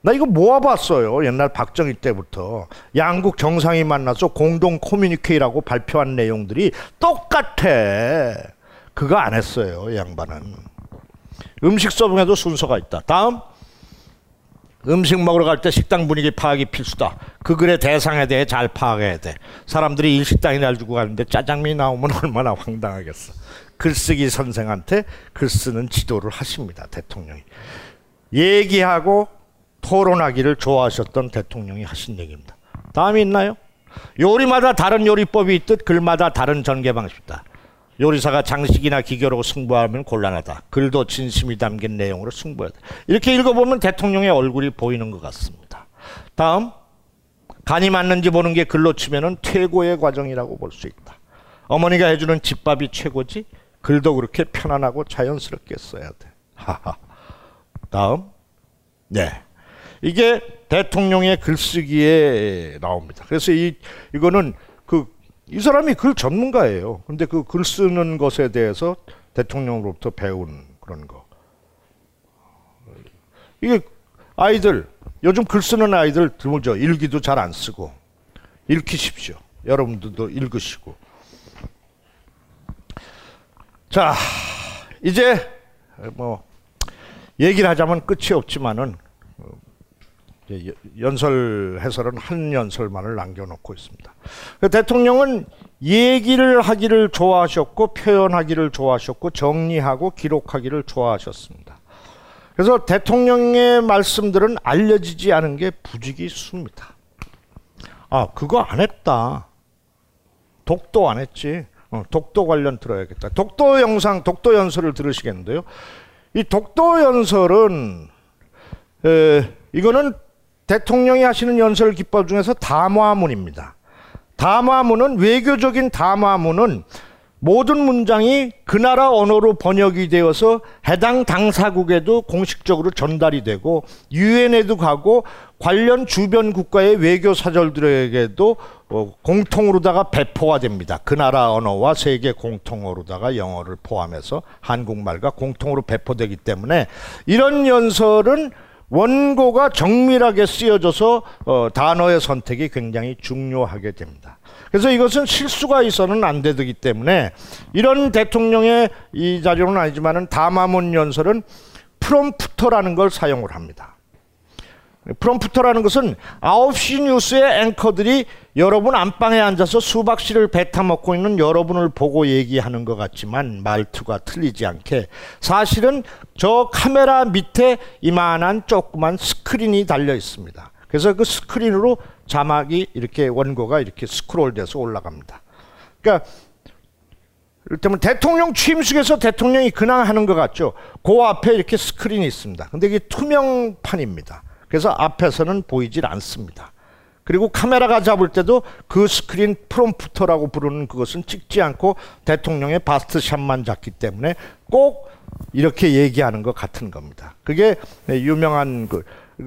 나 이거 모아봤어요. 옛날 박정희 때부터 양국 정상이 만나서 공동 커뮤니케이라고 발표한 내용들이 똑같아. 그거 안 했어요 양반은. 음식 서빙에도 순서가 있다. 다음. 음식 먹으러 갈 때 식당 분위기 파악이 필수다. 그 글의 대상에 대해 잘 파악해야 돼. 사람들이 이 식당에 날 주고 가는데 짜장면이 나오면 얼마나 황당하겠어. 글쓰기 선생한테 글 쓰는 지도를 하십니다. 대통령이. 얘기하고 토론하기를 좋아하셨던 대통령이 하신 얘기입니다. 다음이 있나요? 요리마다 다른 요리법이 있듯 글마다 다른 전개 방식이다. 요리사가 장식이나 기교로 승부하면 곤란하다. 글도 진심이 담긴 내용으로 승부해야 돼. 이렇게 읽어보면 대통령의 얼굴이 보이는 것 같습니다. 다음. 간이 맞는지 보는 게 글로 치면은 퇴고의 과정이라고 볼 수 있다. 어머니가 해주는 집밥이 최고지 글도 그렇게 편안하고 자연스럽게 써야 돼. 하하. 다음. 네. 이게 대통령의 글쓰기에 나옵니다. 그래서 이, 이거는 그 이 사람이 글 전문가예요. 근데 그 글 쓰는 것에 대해서 대통령으로부터 배운 그런 거. 이게 아이들, 요즘 글 쓰는 아이들 드물죠. 일기도 잘 안 쓰고. 읽히십시오. 여러분들도 읽으시고. 자, 이제 뭐 얘기를 하자면 끝이 없지만은 연설 해설은 한 연설만을 남겨놓고 있습니다. 대통령은 얘기를 하기를 좋아하셨고 표현하기를 좋아하셨고 정리하고 기록하기를 좋아하셨습니다. 그래서 대통령의 말씀들은 알려지지 않은 게 부지기수입니다. 아, 그거 안 했다. 독도 안 했지. 어, 독도 관련 들어야겠다. 독도 영상, 독도 연설을 들으시겠는데요. 이 독도 연설은 에, 이거는 대통령이 하시는 연설 기법 중에서 담화문입니다. 담화문은 외교적인 담화문은 모든 문장이 그 나라 언어로 번역이 되어서 해당 당사국에도 공식적으로 전달이 되고 유엔에도 가고 관련 주변 국가의 외교 사절들에게도 공통으로다가 배포가 됩니다. 그 나라 언어와 세계 공통어로다가 영어를 포함해서 한국말과 공통으로 배포되기 때문에 이런 연설은 원고가 정밀하게 쓰여져서 어, 단어의 선택이 굉장히 중요하게 됩니다. 그래서 이것은 실수가 있어서는 안 되기 때문에 이런 대통령의 이 자료는 아니지만은 담화문 연설은 프롬프터라는 걸 사용을 합니다. 프롬프터라는 것은 아홉 시 뉴스의 앵커들이 여러분 안방에 앉아서 수박씨를 뱉어먹고 있는 여러분을 보고 얘기하는 것 같지만 말투가 틀리지 않게 사실은 저 카메라 밑에 이만한 조그만 스크린이 달려 있습니다. 그래서 그 스크린으로 자막이 이렇게 원고가 이렇게 스크롤돼서 올라갑니다. 그러니까 이를테면 대통령 취임식에서 대통령이 그냥 하는 것 같죠. 그 앞에 이렇게 스크린이 있습니다. 근데 이게 투명판입니다. 그래서 앞에서는 보이질 않습니다. 그리고 카메라가 잡을 때도 그 스크린 프롬프터라고 부르는 그것은 찍지 않고 대통령의 바스트샷만 잡기 때문에 꼭 이렇게 얘기하는 것 같은 겁니다. 그게 유명한 그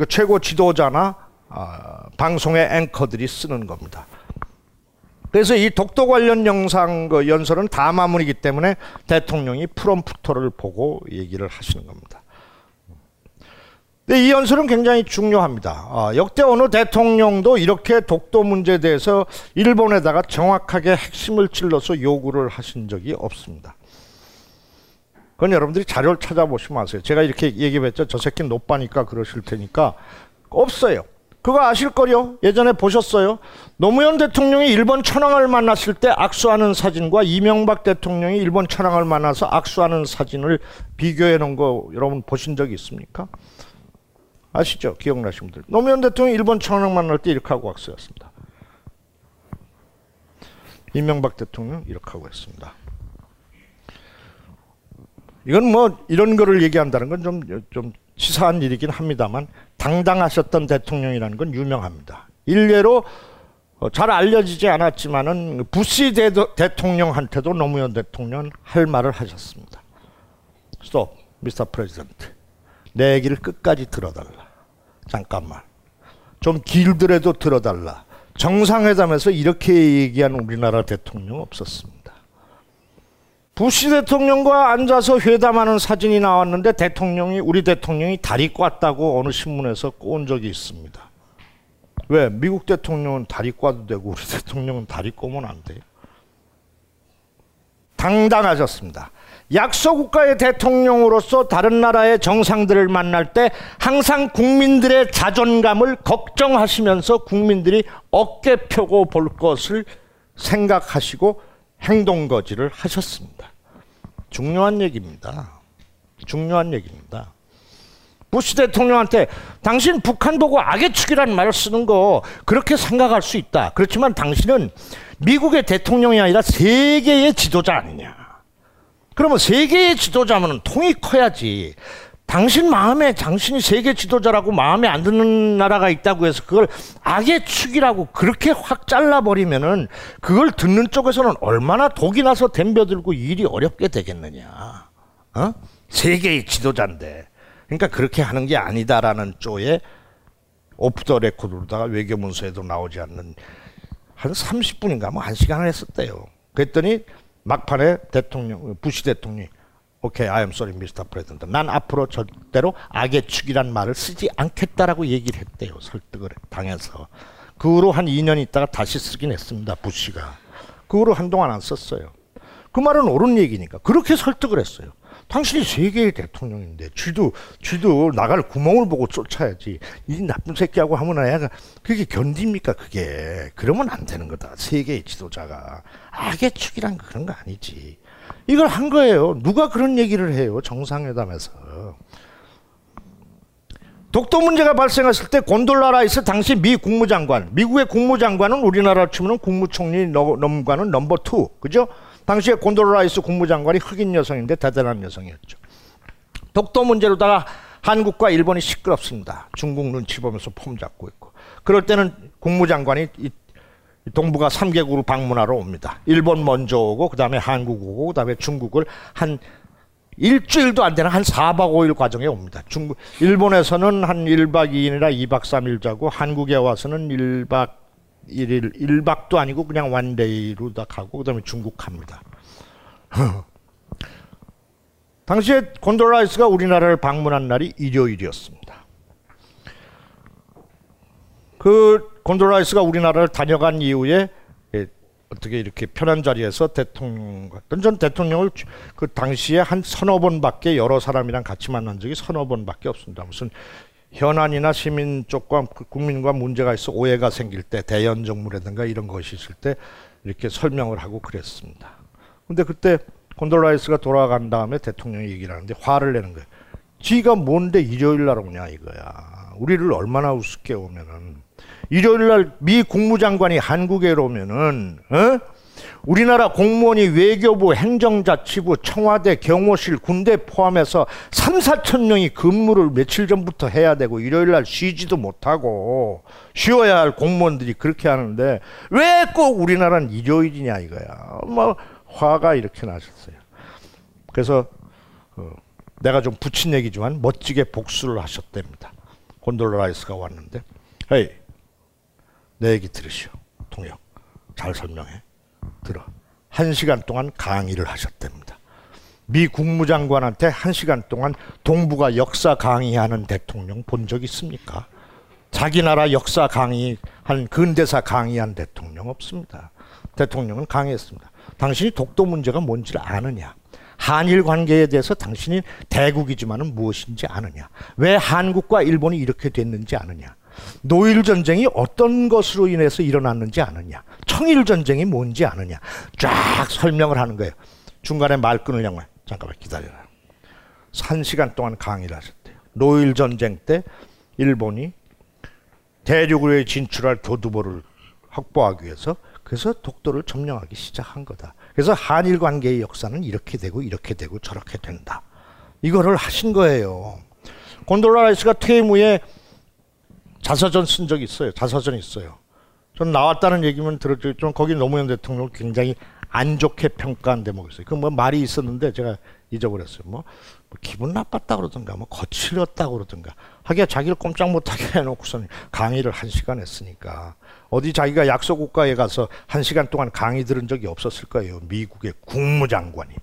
최고 지도자나 아, 방송의 앵커들이 쓰는 겁니다. 그래서 이 독도 관련 영상 그 연설은 담화문이기 때문에 대통령이 프롬프터를 보고 얘기를 하시는 겁니다. 이 연설은 굉장히 중요합니다. 아, 역대 어느 대통령도 이렇게 독도 문제에 대해서 일본에다가 정확하게 핵심을 찔러서 요구를 하신 적이 없습니다. 그건 여러분들이 자료를 찾아보시면 아세요. 제가 이렇게 얘기했죠. 저 새끼 노빠니까 그러실 테니까. 없어요. 그거 아실 거요. 예전에 보셨어요. 노무현 대통령이 일본 천황을 만났을 때 악수하는 사진과 이명박 대통령이 일본 천황을 만나서 악수하는 사진을 비교해 놓은 거 여러분 보신 적이 있습니까? 아시죠? 기억나신 분들. 노무현 대통령이 일본 천황 만날 때 이렇게 하고 악수했습니다. 이명박 대통령 이렇게 하고 했습니다. 이건 뭐 이런 거를 얘기한다는 건 좀 좀 치사한 일이긴 합니다만 당당하셨던 대통령이라는 건 유명합니다. 일례로 잘 알려지지 않았지만은 부시 대도, 대통령한테도 노무현 대통령 할 말을 하셨습니다. Stop, 미스터 President. 내 얘기를 끝까지 들어달라. 잠깐만. 좀 길더라도 들어달라. 정상회담에서 이렇게 얘기한 우리나라 대통령 없었습니다. 부시 대통령과 앉아서 회담하는 사진이 나왔는데 대통령이 우리 대통령이 다리 꽈다고 어느 신문에서 꼬은 적이 있습니다. 왜? 미국 대통령은 다리 꽈도 되고 우리 대통령은 다리 꼬면 안 돼요. 당당하셨습니다. 약소국가의 대통령으로서 다른 나라의 정상들을 만날 때 항상 국민들의 자존감을 걱정하시면서 국민들이 어깨 펴고 볼 것을 생각하시고 행동거지를 하셨습니다. 중요한 얘기입니다. 중요한 얘기입니다. 부시 대통령한테 당신 북한 보고 악의 축이라는 말을 쓰는 거 그렇게 생각할 수 있다. 그렇지만 당신은 미국의 대통령이 아니라 세계의 지도자 아니냐. 그러면 세계의 지도자면 통이 커야지. 당신 마음에 당신이 세계 지도자라고 마음에 안 드는 나라가 있다고 해서 그걸 악의 축이라고 그렇게 확 잘라버리면은 그걸 듣는 쪽에서는 얼마나 독이 나서 덤벼들고 일이 어렵게 되겠느냐. 어? 세계의 지도자인데. 그러니까 그렇게 하는 게 아니다라는 쪽에 오프 더 레코드로다가 외교문서에도 나오지 않는 한 삼십 분인가 뭐 한 시간을 했었대요. 그랬더니 막판에 대통령, 부시 대통령이 오케이, okay, I am sorry, 미스터 President. 난 앞으로 절대로 악의 축이란 말을 쓰지 않겠다라고 얘기를 했대요. 설득을 당해서. 그 후로 한 이 년 있다가 다시 쓰긴 했습니다. 부시가. 그 후로 한동안 안 썼어요. 그 말은 옳은 얘기니까. 그렇게 설득을 했어요. 당신이 세계의 대통령인데 쥐도, 쥐도 나갈 구멍을 보고 쫓아야지. 이 나쁜 새끼하고 하면 애가 그게 견딥니까 그게. 그러면 안 되는 거다. 세계의 지도자가. 악의 축이란 그런 거 아니지. 이걸 한 거예요. 누가 그런 얘기를 해요. 정상회담에서. 독도 문제가 발생했을 때 곤돌라라에서 당시 미 국무장관, 미국의 국무장관은 우리나라로 치면 국무총리 넘과는 넘버 투, 그죠? 당시에 곤돌라라에서 국무장관이 흑인 여성인데 대단한 여성이었죠. 독도 문제로다가 한국과 일본이 시끄럽습니다. 중국 눈치 보면서 폼 잡고 있고. 그럴 때는 국무장관이 이 동북아 삼 개국으로 방문하러 옵니다. 일본 먼저 오고, 그 다음에 한국 오고, 그 다음에 중국을 한 일주일도 안 되는 한 사박 오일 과정에 옵니다. 중국, 일본에서는 한 일박 이일이나 이박 삼일 자고, 한국에 와서는 일박 일일, 일박도 아니고 그냥 원데이로 다 가고, 그 다음에 중국 갑니다. 당시에 곤돌라이스가 우리나라를 방문한 날이 일요일이었습니다. 그 곤돌라이스가 우리나라를 다녀간 이후에 어떻게 이렇게 편한 자리에서 대통령 같은 전 대통령을 그 당시에 한 서너 번밖에 여러 사람이랑 같이 만난 적이 서너 번밖에 없습니다. 무슨 현안이나 시민 쪽과 국민과 문제가 있어 오해가 생길 때 대연 정무라든가 이런 것이 있을 때 이렇게 설명을 하고 그랬습니다. 근데 그때 곤돌라이스가 돌아간 다음에 대통령이 얘기를 하는데 화를 내는 거예요. 지가 뭔데 일요일 날 오냐 이거야. 우리를 얼마나 우습게 오면은. 일요일날 미 국무장관이 한국에 오면은 어? 우리나라 공무원이 외교부, 행정자치부, 청와대, 경호실, 군대 포함해서 삼사천 명이 근무를 며칠 전부터 해야 되고 일요일날 쉬지도 못하고 쉬어야 할 공무원들이 그렇게 하는데 왜 꼭 우리나라는 일요일이냐 이거야. 뭐 화가 이렇게 나셨어요. 그래서 어, 내가 좀 붙인 얘기지만 멋지게 복수를 하셨답니다. 곤돌라이스가 왔는데 헤이 내 얘기 들으시오. 통역. 잘 설명해. 들어. 한 시간 동안 강의를 하셨답니다. 미 국무장관한테 한 시간 동안 동북아 역사 강의하는 대통령 본 적 있습니까? 자기 나라 역사 강의한 근대사 강의한 대통령 없습니다. 대통령은 강의했습니다. 당신이 독도 문제가 뭔지를 아느냐? 한일 관계에 대해서 당신이 대국이지만은 무엇인지 아느냐? 왜 한국과 일본이 이렇게 됐는지 아느냐? 노일전쟁이 어떤 것으로 인해서 일어났는지 아느냐, 청일전쟁이 뭔지 아느냐, 쫙 설명을 하는 거예요. 중간에 말 끊을 양반 잠깐만 기다려라. 한 시간 동안 강의를 하셨대요. 노일전쟁 때 일본이 대륙으로 진출할 교두보를 확보하기 위해서 그래서 독도를 점령하기 시작한 거다. 그래서 한일 관계의 역사는 이렇게 되고 이렇게 되고 저렇게 된다. 이거를 하신 거예요. 곤돌라라이스가 퇴임 후에 자서전 쓴 적이 있어요. 자서전 있어요. 전 나왔다는 얘기만 들었지만 거기 노무현 대통령을 굉장히 안 좋게 평가한 대목이 있어요. 그 뭐 말이 있었는데 제가 잊어버렸어요. 뭐, 뭐 기분 나빴다 그러든가 뭐 거칠었다 그러든가 하기야 자기를 꼼짝 못하게 해놓고서는 강의를 한 시간 했으니까 어디 자기가 약소 국가에 가서 한 시간 동안 강의 들은 적이 없었을 거예요. 미국의 국무장관이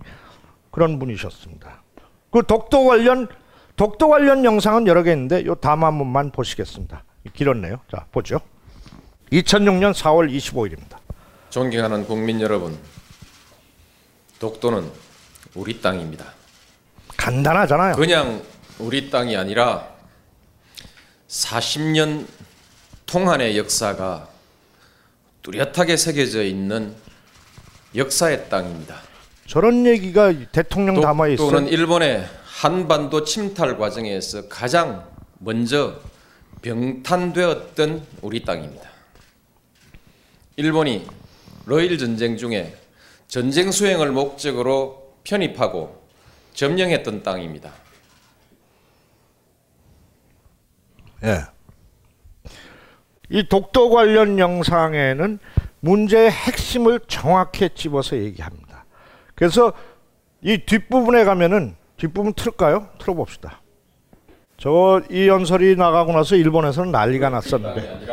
그런 분이셨습니다. 그 독도 관련 독도 관련 영상은 여러 개 있는데 요 다음 한 번만 보시겠습니다. 길었네요. 자, 보죠. 이천육년 사월 이십오일입니다. 존경하는 국민 여러분, 독도는 우리 땅입니다. 간단하잖아요. 그냥 우리 땅이 아니라 사십 년 통한의 역사가 뚜렷하게 새겨져 있는 역사의 땅입니다. 저런 얘기가 대통령 담화에 있어요. 독도는 일본의 한반도 침탈 과정에서 가장 먼저 병탄되었던 우리 땅입니다. 일본이 러일 전쟁 중에 전쟁 수행을 목적으로 편입하고 점령했던 땅입니다. 예. 이 독도 관련 영상에는 문제의 핵심을 정확히 집어서 얘기합니다. 그래서 이 뒷부분에 가면은 뒷부분 틀까요? 틀어봅시다. 저 이 연설이 나가고 나서 일본에서는 난리가 났었는데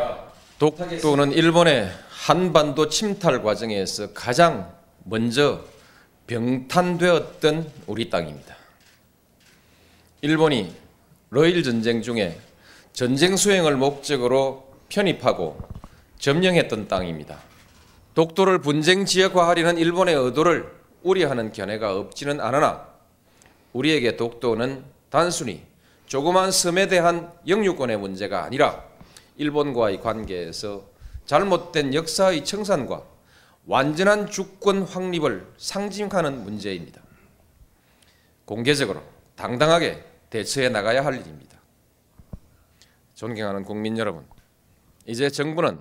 독도는 일본의 한반도 침탈 과정에서 가장 먼저 병탄되었던 우리 땅입니다. 일본이 러일 전쟁 중에 전쟁 수행을 목적으로 편입하고 점령했던 땅입니다. 독도를 분쟁 지역화하려는 일본의 의도를 우려하는 견해가 없지는 않으나 우리에게 독도는 단순히 조그만 섬에 대한 영유권의 문제가 아니라 일본과의 관계에서 잘못된 역사의 청산과 완전한 주권 확립을 상징하는 문제입니다. 공개적으로 당당하게 대처해 나가야 할 일입니다. 존경하는 국민 여러분, 이제 정부는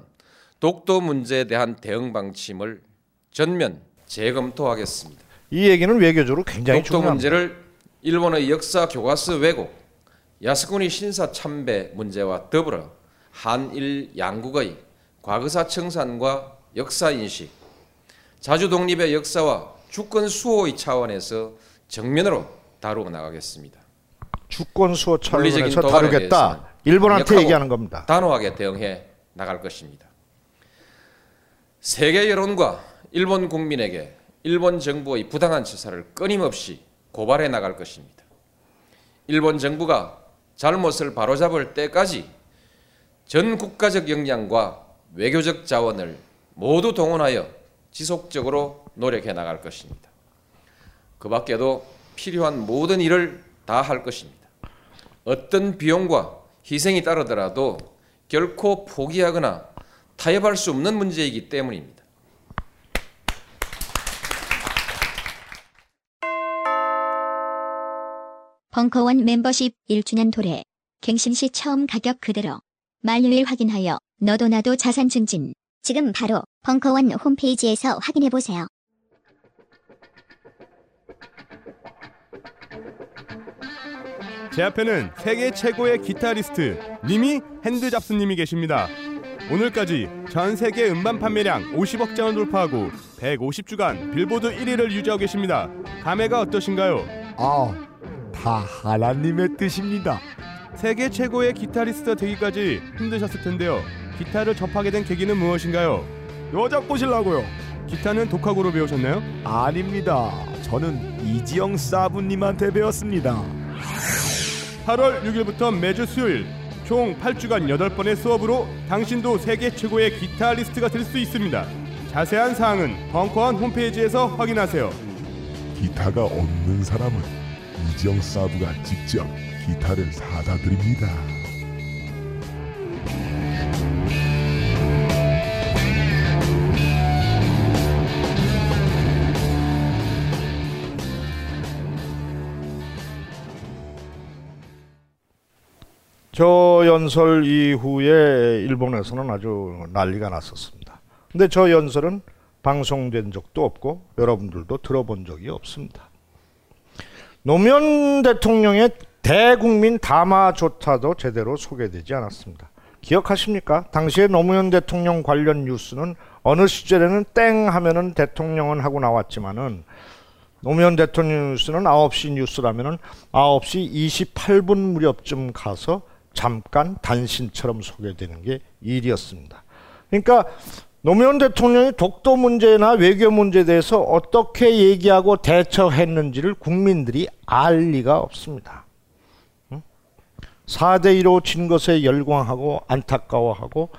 독도 문제에 대한 대응 방침을 전면 재검토하겠습니다. 이 얘기는 외교적으로 굉장히 독도 중요합니다. 문제를 일본의 역사 교과서 왜곡, 야스쿠니 신사 참배 문제와 더불어 한일 양국의 과거사 청산과 역사인식, 자주독립의 역사와 주권수호의 차원에서 정면으로 다루어 나가겠습니다. 주권수호 차원에서 다루겠다. 일본한테 얘기하는 겁니다. 단호하게 대응해 나갈 것입니다. 세계 여론과 일본 국민에게 일본 정부의 부당한 치사를 끊임없이 고발해 나갈 것입니다. 일본 정부가 잘못을 바로잡을 때까지 전 국가적 역량과 외교적 자원을 모두 동원하여 지속적으로 노력해 나갈 것입니다. 그 밖에도 필요한 모든 일을 다 할 것입니다. 어떤 비용과 희생이 따르더라도 결코 포기하거나 타협할 수 없는 문제이기 때문입니다. 벙커원 멤버십 일 주년 도래. 갱신시 처음 가격 그대로. 만료일 확인하여 너도 나도 자산 증진. 지금 바로 벙커원 홈페이지에서 확인해보세요. 제 앞에는 세계 최고의 기타리스트 리미 핸드 잡스님이 계십니다. 오늘까지 전 세계 음반 판매량 오십억 장을 돌파하고 백오십 주간 빌보드 일 위를 유지하고 계십니다. 감회가 어떠신가요? 아... 다 하나님의 뜻입니다. 세계 최고의 기타리스트 되기까지 힘드셨을 텐데요. 기타를 접하게 된 계기는 무엇인가요? 여자 꼬시려고요. 기타는 독학으로 배우셨나요? 아닙니다. 저는 이지영 사부님한테 배웠습니다. 팔월 육일부터 매주 수요일 총 팔 주간 여덟 번의 수업으로 당신도 세계 최고의 기타리스트가 될 수 있습니다. 자세한 사항은 벙커원 홈페이지에서 확인하세요. 기타가 없는 사람은 이지영 사부가 직접 기타를 사다 드립니다. 저 연설 이후에 일본에서는 아주 난리가 났었습니다. 근데 저 연설은 방송된 적도 없고 여러분들도 들어본 적이 없습니다. 노무현 대통령의 대국민 담화조차도 제대로 소개되지 않았습니다. 기억하십니까? 당시에 노무현 대통령 관련 뉴스는 어느 시절에는 땡 하면은 대통령은 하고 나왔지만은 노무현 대통령 뉴스는 아홉 시 뉴스라면은 아홉 시 이십팔 분 무렵쯤 가서 잠깐 단신처럼 소개되는 게 일이었습니다. 그러니까 노무현 대통령이 독도 문제나 외교 문제에 대해서 어떻게 얘기하고 대처했는지를 국민들이 알 리가 없습니다. 사 대 이로 진 것에 열광하고 안타까워하고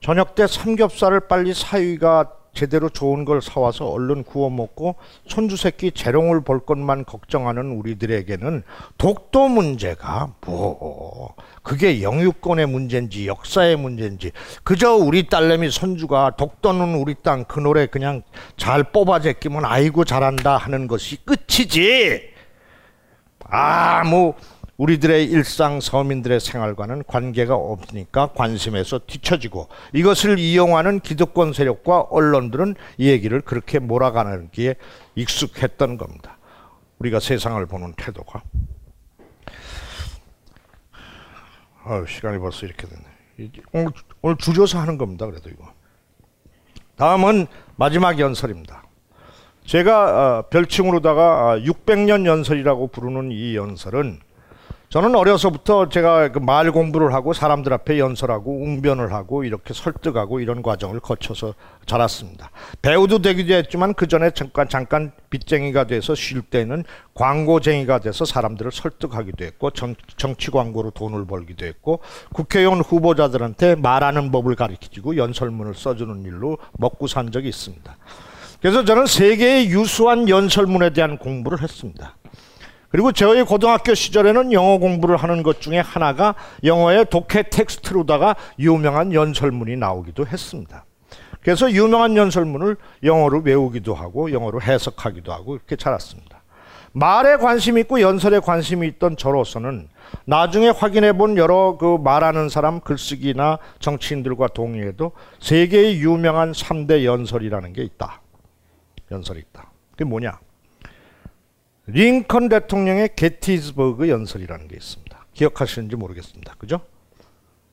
저녁 때 삼겹살을 빨리 사위가 제대로 좋은 걸 사와서 얼른 구워 먹고 손주새끼 재롱을 볼 것만 걱정하는 우리들에게는 독도 문제가 뭐 그게 영유권의 문제인지 역사의 문제인지 그저 우리 딸내미 손주가 독도는 우리 땅 그 노래 그냥 잘 뽑아 제끼면 아이고 잘한다 하는 것이 끝이지 아 뭐 우리들의 일상 서민들의 생활과는 관계가 없으니까 관심에서 뒤처지고 이것을 이용하는 기득권 세력과 언론들은 이 얘기를 그렇게 몰아가는 게 익숙했던 겁니다. 우리가 세상을 보는 태도가. 아유, 시간이 벌써 이렇게 됐네. 오늘, 오늘 줄여서 하는 겁니다. 그래도 이거. 다음은 마지막 연설입니다. 제가 별칭으로다가 육백 년 연설이라고 부르는 이 연설은 저는 어려서부터 제가 그 말 공부를 하고 사람들 앞에 연설하고 웅변을 하고 이렇게 설득하고 이런 과정을 거쳐서 자랐습니다. 배우도 되기도 했지만 그 전에 잠깐 잠깐 빚쟁이가 돼서 쉴 때는 광고쟁이가 돼서 사람들을 설득하기도 했고 정, 정치 광고로 돈을 벌기도 했고 국회의원 후보자들한테 말하는 법을 가르치고 연설문을 써주는 일로 먹고 산 적이 있습니다. 그래서 저는 세계의 유수한 연설문에 대한 공부를 했습니다. 그리고 저희 고등학교 시절에는 영어 공부를 하는 것 중에 하나가 영어의 독해 텍스트로다가 유명한 연설문이 나오기도 했습니다. 그래서 유명한 연설문을 영어로 외우기도 하고 영어로 해석하기도 하고 이렇게 자랐습니다. 말에 관심이 있고 연설에 관심이 있던 저로서는 나중에 확인해 본 여러 그 말하는 사람 글쓰기나 정치인들과 동의해도 세계의 유명한 삼 대 연설이라는 게 있다. 연설이 있다. 그게 뭐냐? 링컨 대통령의 게티즈버그 연설이라는 게 있습니다. 기억하시는지 모르겠습니다. 그죠?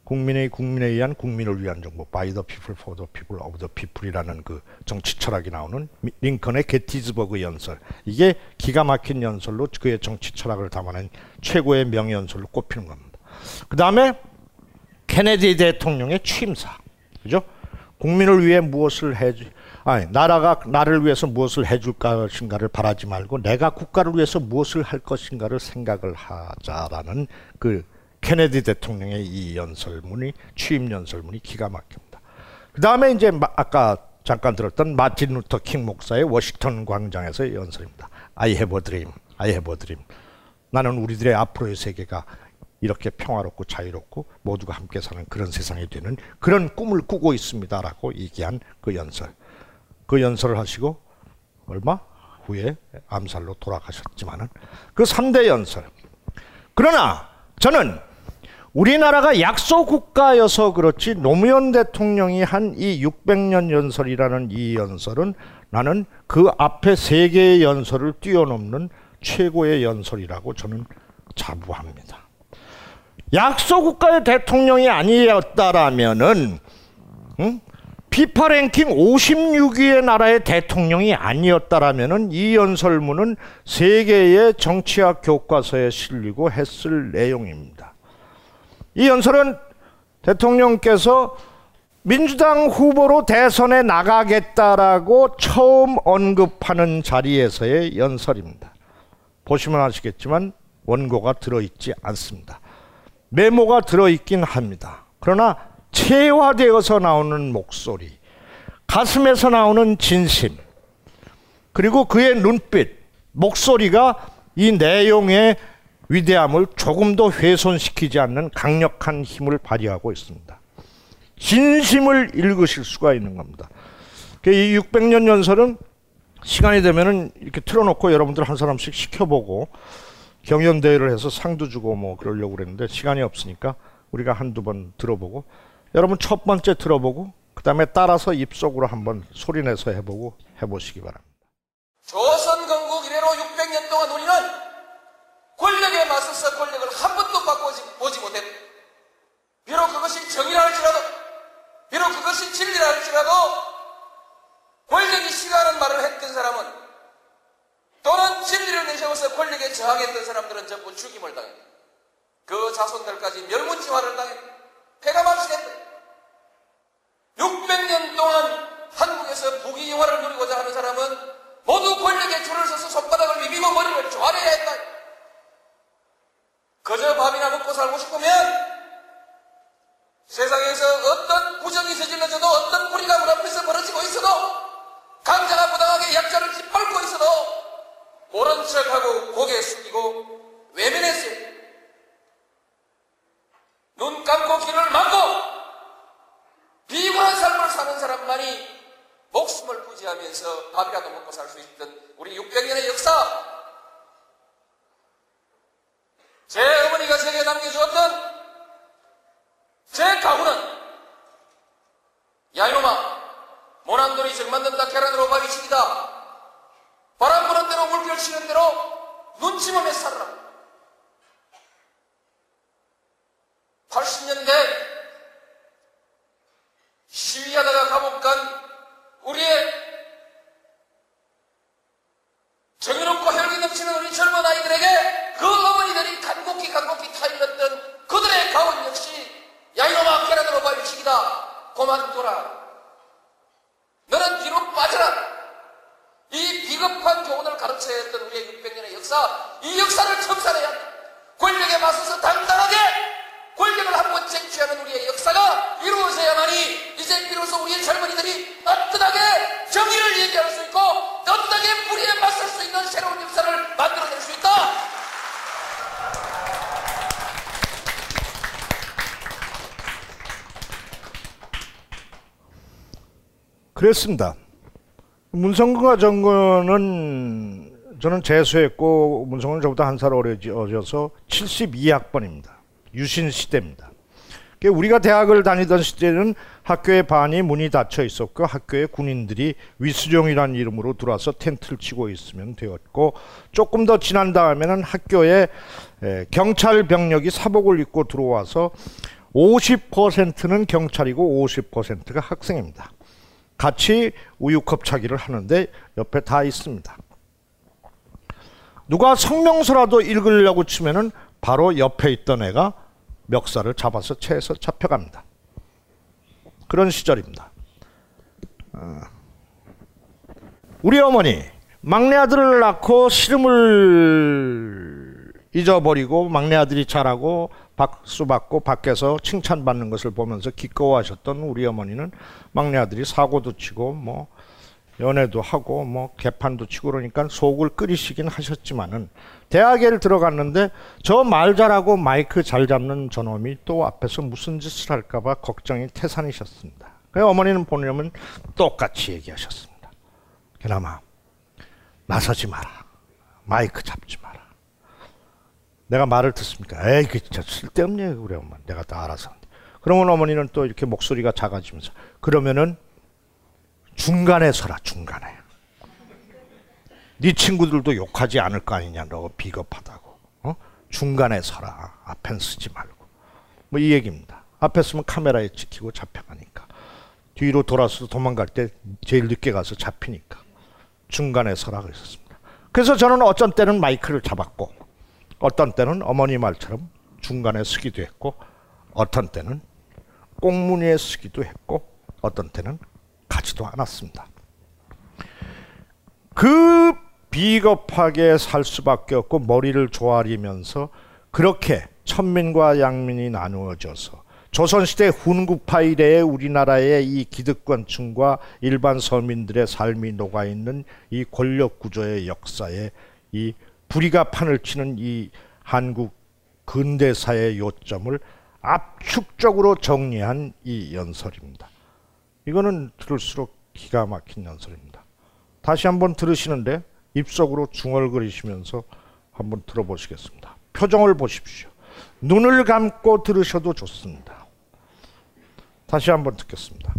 국민의 국민에 의한 국민을 위한 정부, by the people, for the people, of the people이라는 그 정치 철학이 나오는 링컨의 게티즈버그 연설. 이게 기가 막힌 연설로 그의 정치 철학을 담아낸 최고의 명연설로 꼽히는 겁니다. 그 다음에 케네디 대통령의 취임사, 그죠? 국민을 위해 무엇을 해주, 아니 나라가 나를 위해서 무엇을 해줄 것인가를 바라지 말고 내가 국가를 위해서 무엇을 할 것인가를 생각을 하자라는 그. 케네디 대통령의 이 연설문이 취임 연설문이 기가 막힙니다. 그 다음에 이제 아까 잠깐 들었던 마틴루터킹 목사의 워싱턴 광장에서의 연설입니다. I have a dream, I have a dream. 나는 우리들의 앞으로의 세계가 이렇게 평화롭고 자유롭고 모두가 함께 사는 그런 세상이 되는 그런 꿈을 꾸고 있습니다라고 얘기한 그 연설. 그 연설을 하시고 얼마 후에 암살로 돌아가셨지만은 그 삼 대 연설. 그러나 저는 우리나라가 약소 국가여서 그렇지 노무현 대통령이 한 이 육백 년 연설이라는 이 연설은 나는 그 앞에 세 개의 연설을 뛰어넘는 최고의 연설이라고 저는 자부합니다. 약소 국가의 대통령이 아니었다라면은 응? 피파 랭킹 오십육 위의 나라의 대통령이 아니었다라면은 이 연설문은 세계의 정치학 교과서에 실리고 했을 내용입니다. 이 연설은 대통령께서 민주당 후보로 대선에 나가겠다라고 처음 언급하는 자리에서의 연설입니다. 보시면 아시겠지만 원고가 들어있지 않습니다. 메모가 들어있긴 합니다. 그러나 체화되어서 나오는 목소리, 가슴에서 나오는 진심, 그리고 그의 눈빛, 목소리가 이 내용의 위대함을 조금 더 훼손시키지 않는 강력한 힘을 발휘하고 있습니다. 진심을 읽으실 수가 있는 겁니다. 이 육백 년 연설은 시간이 되면은 이렇게 틀어놓고 여러분들 한 사람씩 시켜보고 경연대회를 해서 상도 주고 뭐 그러려고 그랬는데 시간이 없으니까 우리가 한두 번 들어보고 여러분 첫 번째 들어보고 그 다음에 따라서 입속으로 한번 소리내서 해보고 해보시기 바랍니다. 조선건국 이래로 육백 년 동안 우리는 권력에 맞서서 권력을 한 번도 바꿔보지 못했다. 비록 그것이 정의라 할지라도 비록 그것이 진리라 할지라도 권력이 싫어하는 말을 했던 사람은 또는 진리를 내세워서 권력에 저항했던 사람들은 전부 죽임을 당했다. 그 자손들까지 멸문지화를 당했다. 배가 막히겠다. 육백 년 동안 한국에서 부귀영화를 누리고자 하는 사람은 모두 권력에 줄을 서서 손바닥을 비비고 머리를 조아려야 했다. 그저 밥이나 먹고 살고 싶으면 세상에서 어떤 부정이 저질러져도 어떤 불의가 문 앞에서 벌어지고 있어도 강자가 부당하게 약자를 짓밟고 있어도 모른 척하고 고개 숙이고 외면했어요. 눈 감고 귀를 막고 비굴한 삶을 사는 사람만이 목숨을 부지하면서 밥이라도 먹고 살 수 있던 우리 육백 년의 역사, 제 어머니가 제게 남겨주었던 제 가구는 야 이놈아 모난돌이 정만든다 계란으로 밥이 치기다 바람 부는 대로 물결 치는 대로 눈치 몸에 살아라. 팔십 년대 시위하다가 감옥 간 우리의 정의롭고 혈기 넘치는 우리 젊은 아이들에게 그 어머니들이 간곡히 간곡히 타일렀던 그들의 가운 역시 야 이놈아 계란으로 발치기다 고만둬라 너는 뒤로 빠져라 이 비겁한 교훈을 가르쳐야 했던 우리의 육백 년의 역사, 이 역사를 청산해야 한다. 권력에 맞서서 당당하게 권력을 한 번 쟁취하는 우리의 역사가 이루어져야만이 이제 비로소 우리의 젊은이들이 따뜻하게 정의를 얘기할 수 있고 따뜻하게 불의에 맞설 수 있는 새로운 역사를 만들어낼 수 있다. 그랬습니다. 문성근과 정근은 저는 재수했고 문성은 저보다 한 살 어려져서 칠십이 학번입니다. 유신 시대입니다. 우리가 대학을 다니던 시대는 학교의 반이 문이 닫혀 있었고 학교에 군인들이 위수정이라는 이름으로 들어와서 텐트를 치고 있으면 되었고, 조금 더 지난 다음에는 학교에 경찰 병력이 사복을 입고 들어와서 오십 퍼센트는 경찰이고 오십 퍼센트가 학생입니다. 같이 우유컵 차기를 하는데 옆에 다 있습니다. 누가 성명서라도 읽으려고 치면은 바로 옆에 있던 애가 멱살을 잡아서 채에서 잡혀갑니다. 그런 시절입니다. 우리 어머니 막내 아들을 낳고 시름을 잊어버리고 막내 아들이 자라고 박수 받고 밖에서 칭찬받는 것을 보면서 기꺼워하셨던 우리 어머니는 막내 아들이 사고도 치고 뭐 연애도 하고 뭐 개판도 치고 그러니까 속을 끓이시긴 하셨지만은 대학에 들어갔는데 저 말 잘하고 마이크 잘 잡는 저놈이 또 앞에서 무슨 짓을 할까봐 걱정이 태산이셨습니다. 그래서 어머니는 보내면 똑같이 얘기하셨습니다. 그나마 나서지 마라. 마이크 잡지 마라. 내가 말을 듣습니까? 에이, 그 진짜 쓸데없네. 그래 엄마. 내가 다 알아서. 그러면 어머니는 또 이렇게 목소리가 작아지면서 그러면은 중간에 서라. 중간에 네 친구들도 욕하지 않을 거 아니냐, 너 비겁하다고. 어? 중간에 서라. 앞엔 쓰지 말고 뭐 이 얘기입니다. 앞에 쓰면 카메라에 찍히고 잡혀가니까, 뒤로 돌아서 도망갈 때 제일 늦게 가서 잡히니까 중간에 서라 그랬었습니다. 그래서 저는 어떤 때는 마이크를 잡았고 어떤 때는 어머니 말처럼 중간에 쓰기도 했고 어떤 때는 꽁무니에 쓰기도 했고 어떤 때는 가지도 않았습니다. 그 비겁하게 살 수밖에 없고 머리를 조아리면서 그렇게 천민과 양민이 나누어져서 조선시대 훈구파 이래의 우리나라의 이 기득권층과 일반 서민들의 삶이 녹아있는 이 권력구조의 역사에 이 부리가 판을 치는 이 한국 근대사의 요점을 압축적으로 정리한 이 연설입니다. 이거는 들을수록 기가 막힌 연설입니다. 다시 한번 들으시는데 입속으로 중얼거리시면서 한번 들어보시겠습니다. 표정을 보십시오. 눈을 감고 들으셔도 좋습니다. 다시 한번 듣겠습니다.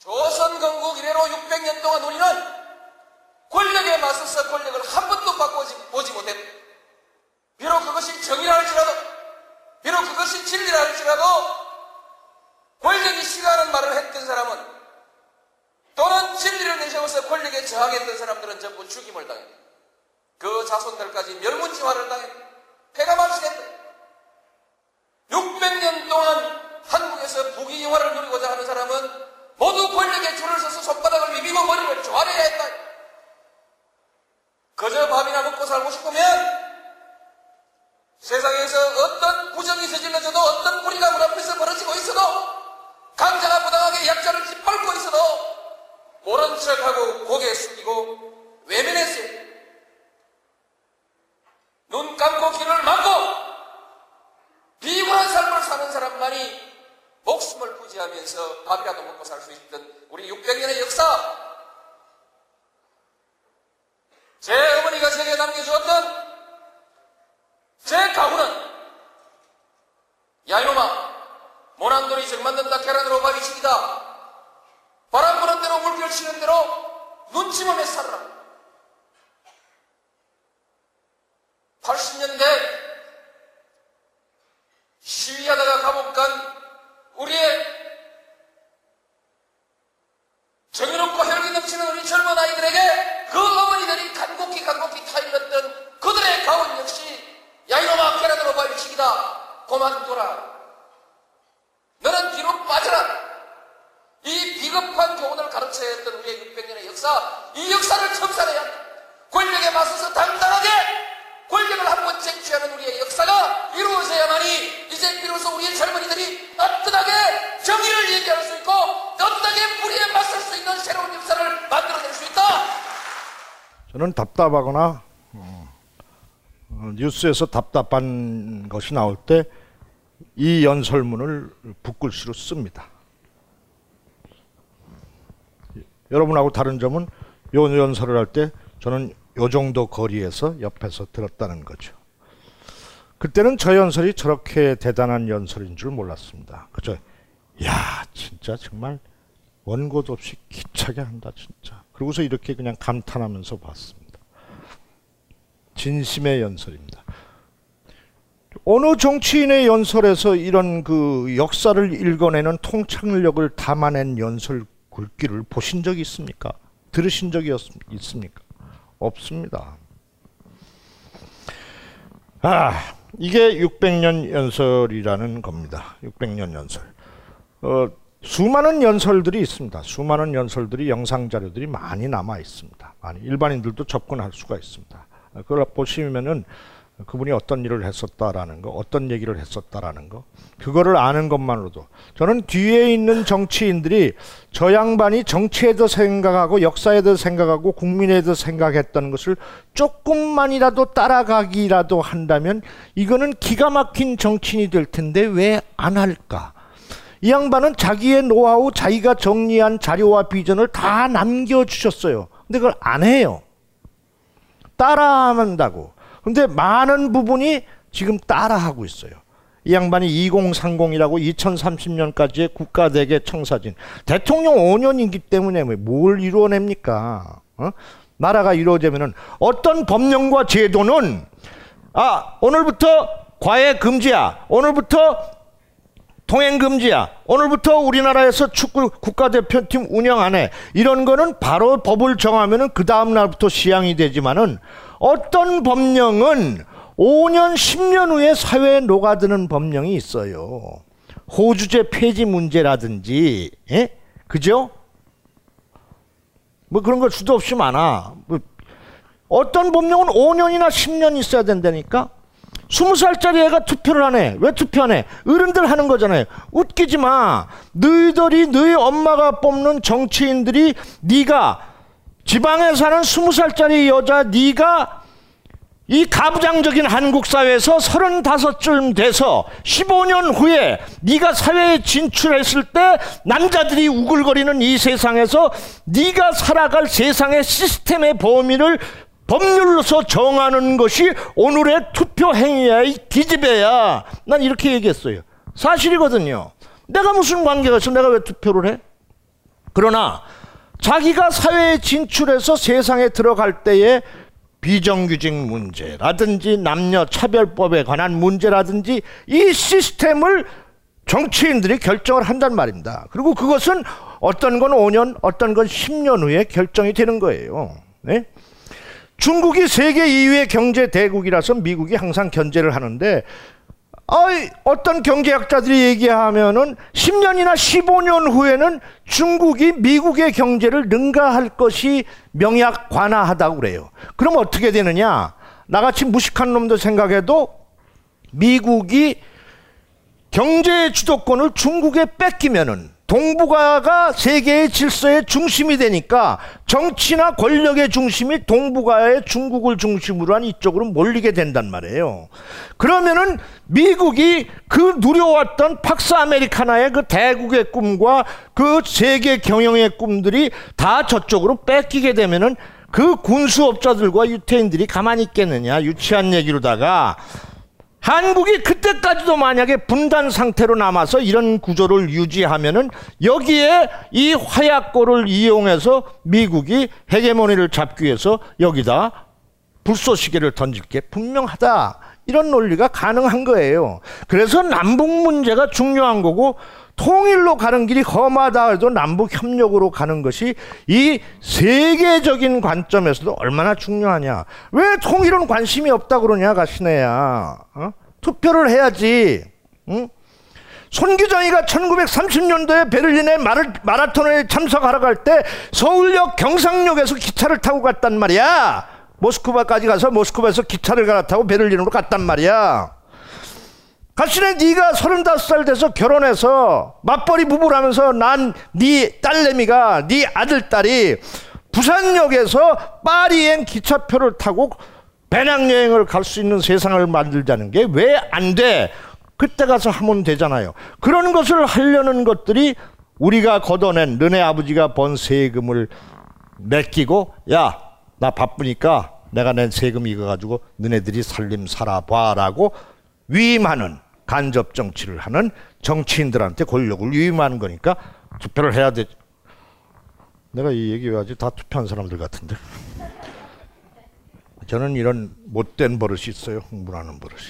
조선건국 이래로 육백 년 동안 우리는 권력에 맞서서 권력을 한 번도 바꿔보지 못했다. 비록 그것이 정의라 할지라도, 비록 그것이 진리라 할지라도 권력이 싫어하는 말을 했던 사람은 또는 진리를 내세워서 권력에 저항했던 사람들은 전부 죽임을 당했다. 그 자손들까지 멸문지화를 당했다. 폐가 망신했다. 육백 년 동안 한국에서 부귀영화를 누리고자 하는 사람은 모두 권력에 줄을 서서 손바닥을 비비고 머리를 조아려야 했다. 그저 밥이나 먹고 살고 싶으면 세상에서 어떤 부정이 저질러져도, 어떤 불의가 문 앞에서 벌어지고 있어도, 강자가 부당하게 약자를 짓밟고 있어도 모른 척하고 고개 숙이고 외면했어요. 눈 감고 귀를 막고 비굴한 삶을 사는 사람만이 목숨을 부지하면서 밥이라도 먹고 살 수 있던 우리 육백 년의 역사, 제 어머니가 제게 남겨주었던 제 가구는 야이놈아 모난돌이 정만든다, 계란으로 밥이 치기다, 바람 부는 대로 물결 치는 대로 눈치 몸에 살아라. 팔십 년대 시위하다가 감옥 간 우리의 정의롭고 혈기 넘치는 우리 젊은 아이들에게 그 어머니들이 간곡히 간곡히 타일렀던 그들의 가운 역시 야 이놈아 계란으로 밥이 치기다, 그만둬라, 너는 뒤로 빠져라, 이 비겁한 교훈을 가르쳐야 했던 우리의 육백 년의 역사, 이 역사를 청산해야 한다. 권력에 맞서서 당당하게 권력을 한 번 쟁취하는 우리의 역사가 이루어져야만이 이제 비로소 우리의 젊은이들이 떳떳하게 정의를 얘기할 수 있고 떳떳하게 불의에 맞설 수 있는 새로운 역사를 만들어낼 수 있다. 저는 답답하거나 어, 어, 뉴스에서 답답한 것이 나올 때 이 연설문을 붓글씨로 씁니다. 여러분하고 다른 점은 이 연설을 할 때 저는 요 정도 거리에서 옆에서 들었다는 거죠. 그때는 저 연설이 저렇게 대단한 연설인 줄 몰랐습니다. 그죠? 야, 진짜 정말 원고도 없이 기차게 한다, 진짜. 그러고서 이렇게 그냥 감탄하면서 봤습니다. 진심의 연설입니다. 어느 정치인의 연설에서 이런 그 역사를 읽어내는 통찰력을 담아낸 연설 글귀를 보신 적이 있습니까? 들으신 적이 있습니까? 없습니다. 아, 이게 육백 년 연설이라는 겁니다. 육백 년 연설. 어, 수많은 연설들이 있습니다. 수많은 연설들이, 영상 자료들이 많이 남아 있습니다. 많이 일반인들도 접근할 수가 있습니다. 그걸 보시면은 그분이 어떤 일을 했었다라는 거, 어떤 얘기를 했었다라는 거, 그거를 아는 것만으로도 저는 뒤에 있는 정치인들이 저 양반이 정치에 더 생각하고 역사에 더 생각하고 국민에 더 생각했다는 것을 조금만이라도 따라가기라도 한다면 이거는 기가 막힌 정치인이 될 텐데 왜 안 할까? 이 양반은 자기의 노하우, 자기가 정리한 자료와 비전을 다 남겨주셨어요. 근데 그걸 안 해요. 따라한다고. 근데 많은 부분이 지금 따라하고 있어요. 이 양반이 이공삼공이라고 이천삼십 년까지의 국가대계 청사진. 대통령 오 년이기 때문에 뭘 이루어냅니까? 어? 나라가 이루어지면은 어떤 법령과 제도는 아 오늘부터 과외 금지야. 오늘부터 통행 금지야. 오늘부터 우리나라에서 축구 국가대표팀 운영 안 해. 이런 거는 바로 법을 정하면은 그 다음 날부터 시행이 되지만은 어떤 법령은 오 년, 십 년 후에 사회에 녹아드는 법령이 있어요. 호주제 폐지 문제라든지, 예? 그죠? 뭐 그런 거 수도 없이 많아. 뭐 어떤 법령은 오 년이나 십 년 있어야 된다니까? 스무 살짜리 애가 투표를 하네. 왜 투표 안 해? 어른들 하는 거잖아요. 웃기지 마. 너희들이, 너희 엄마가 뽑는 정치인들이 네가 지방에 사는 스무 살짜리 여자 네가 이 가부장적인 한국 사회에서 서른다섯쯤 돼서 십오 년 후에 네가 사회에 진출했을 때 남자들이 우글거리는 이 세상에서 네가 살아갈 세상의 시스템의 범위를 법률로서 정하는 것이 오늘의 투표 행위야. 이 기집애야. 난 이렇게 얘기했어요. 사실이거든요. 내가 무슨 관계가 있어? 내가 왜 투표를 해? 그러나 자기가 사회에 진출해서 세상에 들어갈 때의 비정규직 문제라든지 남녀차별법에 관한 문제라든지 이 시스템을 정치인들이 결정을 한단 말입니다. 그리고 그것은 어떤 건 오 년, 어떤 건 십 년 후에 결정이 되는 거예요. 네? 중국이 세계 이 위의 경제 대국이라서 미국이 항상 견제를 하는데 어이, 어떤 경제학자들이 얘기하면은 십 년이나 십오 년 후에는 중국이 미국의 경제를 능가할 것이 명약 관화하다고 그래요. 그럼 어떻게 되느냐? 나같이 무식한 놈들 생각해도 미국이 경제의 주도권을 중국에 뺏기면은 동북아가 세계의 질서의 중심이 되니까 정치나 권력의 중심이 동북아의 중국을 중심으로 한 이쪽으로 몰리게 된단 말이에요. 그러면은 미국이 그 누려왔던 팍스 아메리카나의 그 대국의 꿈과 그 세계 경영의 꿈들이 다 저쪽으로 뺏기게 되면은 그 군수업자들과 유태인들이 가만히 있겠느냐. 유치한 얘기로다가 한국이 그때까지도 만약에 분단 상태로 남아서 이런 구조를 유지하면은 여기에 이 화약고를 이용해서 미국이 헤게모니를 잡기 위해서 여기다 불쏘시개를 던질 게 분명하다. 이런 논리가 가능한 거예요. 그래서 남북 문제가 중요한 거고 통일로 가는 길이 험하다 해도 남북 협력으로 가는 것이 이 세계적인 관점에서도 얼마나 중요하냐. 왜 통일은 관심이 없다 그러냐 가시네야. 어? 투표를 해야지. 응? 손기정이가 천구백삼십 년도에 베를린의 마라톤에 참석하러 갈 때 서울역 경상역에서 기차를 타고 갔단 말이야. 모스크바까지 가서 모스크바에서 기차를 갈아타고 베를린으로 갔단 말이야. 가시네 네가 서른다섯 살 돼서 결혼해서 맞벌이 부부라면서 난 네 딸내미가 네 아들딸이 부산역에서 파리행 기차표를 타고 배낭여행을 갈 수 있는 세상을 만들자는 게 왜 안 돼? 그때 가서 하면 되잖아요. 그런 것을 하려는 것들이 우리가 걷어낸 너네 아버지가 번 세금을 맡기고 야 나 바쁘니까 내가 낸 세금 이거 가지고 너네들이 살림 살아봐라고 위임하는 간접 정치를 하는 정치인들한테 권력을 위임하는 거니까 투표를 해야 되지. 내가 이 얘기 왜 하지? 다 투표한 사람들 같은데. 저는 이런 못된 버릇이 있어요. 흥분하는 버릇이.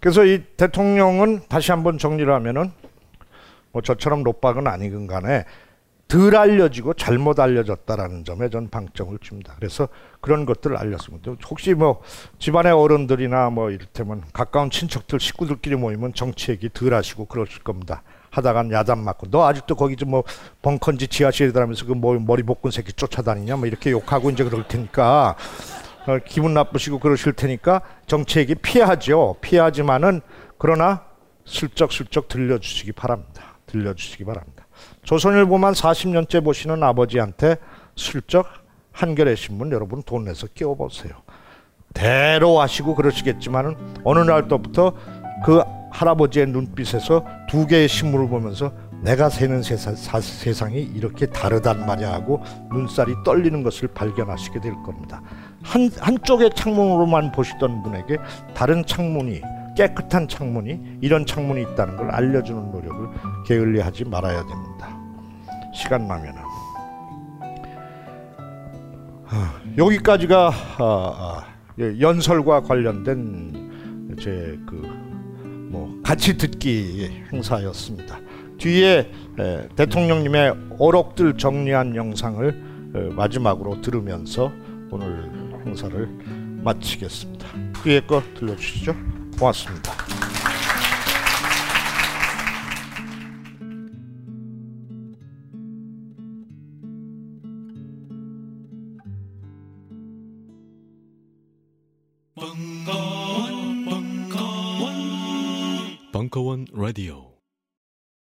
그래서 이 대통령은 다시 한번 정리를 하면은 뭐 저처럼 롯박은 아니건 간에 덜 알려지고 잘못 알려졌다라는 점에 전 방점을 칩니다. 그래서 그런 것들을 알렸습니다. 혹시 뭐 집안의 어른들이나 뭐 이를테면 가까운 친척들 식구들끼리 모이면 정치 얘기 덜 하시고 그러실 겁니다. 하다간 야단 맞고 너 아직도 거기 좀 뭐 벙컨지 지하실이라면서 그 뭐 머리 볶은 새끼 쫓아다니냐 뭐 이렇게 욕하고 이제 그럴 테니까 어, 기분 나쁘시고 그러실 테니까 정치 얘기 피하죠. 피하지만은 그러나 슬쩍슬쩍 들려주시기 바랍니다. 들려주시기 바랍니다. 조선일보만 사십 년째 보시는 아버지한테 슬쩍 한겨레 신문 여러분 돈 내서 끼워보세요. 대로 하시고 그러시겠지만 어느 날부터 그 할아버지의 눈빛에서 두 개의 신문을 보면서 내가 사는 세상, 세상이 이렇게 다르단 말이야 하고 눈살이 떨리는 것을 발견하시게 될 겁니다. 한, 한쪽의 창문으로만 보시던 분에게 다른 창문이 깨끗한 창문이 이런 창문이 있다는 걸 알려주는 노력을 게을리하지 말아야 됩니다. 시간 나면은 아, 여기까지가 아, 아, 연설과 관련된 제 그 뭐 같이 듣기 행사였습니다. 뒤에 에, 대통령님의 어록들 정리한 영상을 에, 마지막으로 들으면서 오늘 행사를 마치겠습니다. 뒤에 거 들려주시죠. 고맙습니다. 벙커원 벙커원 벙커원 라디오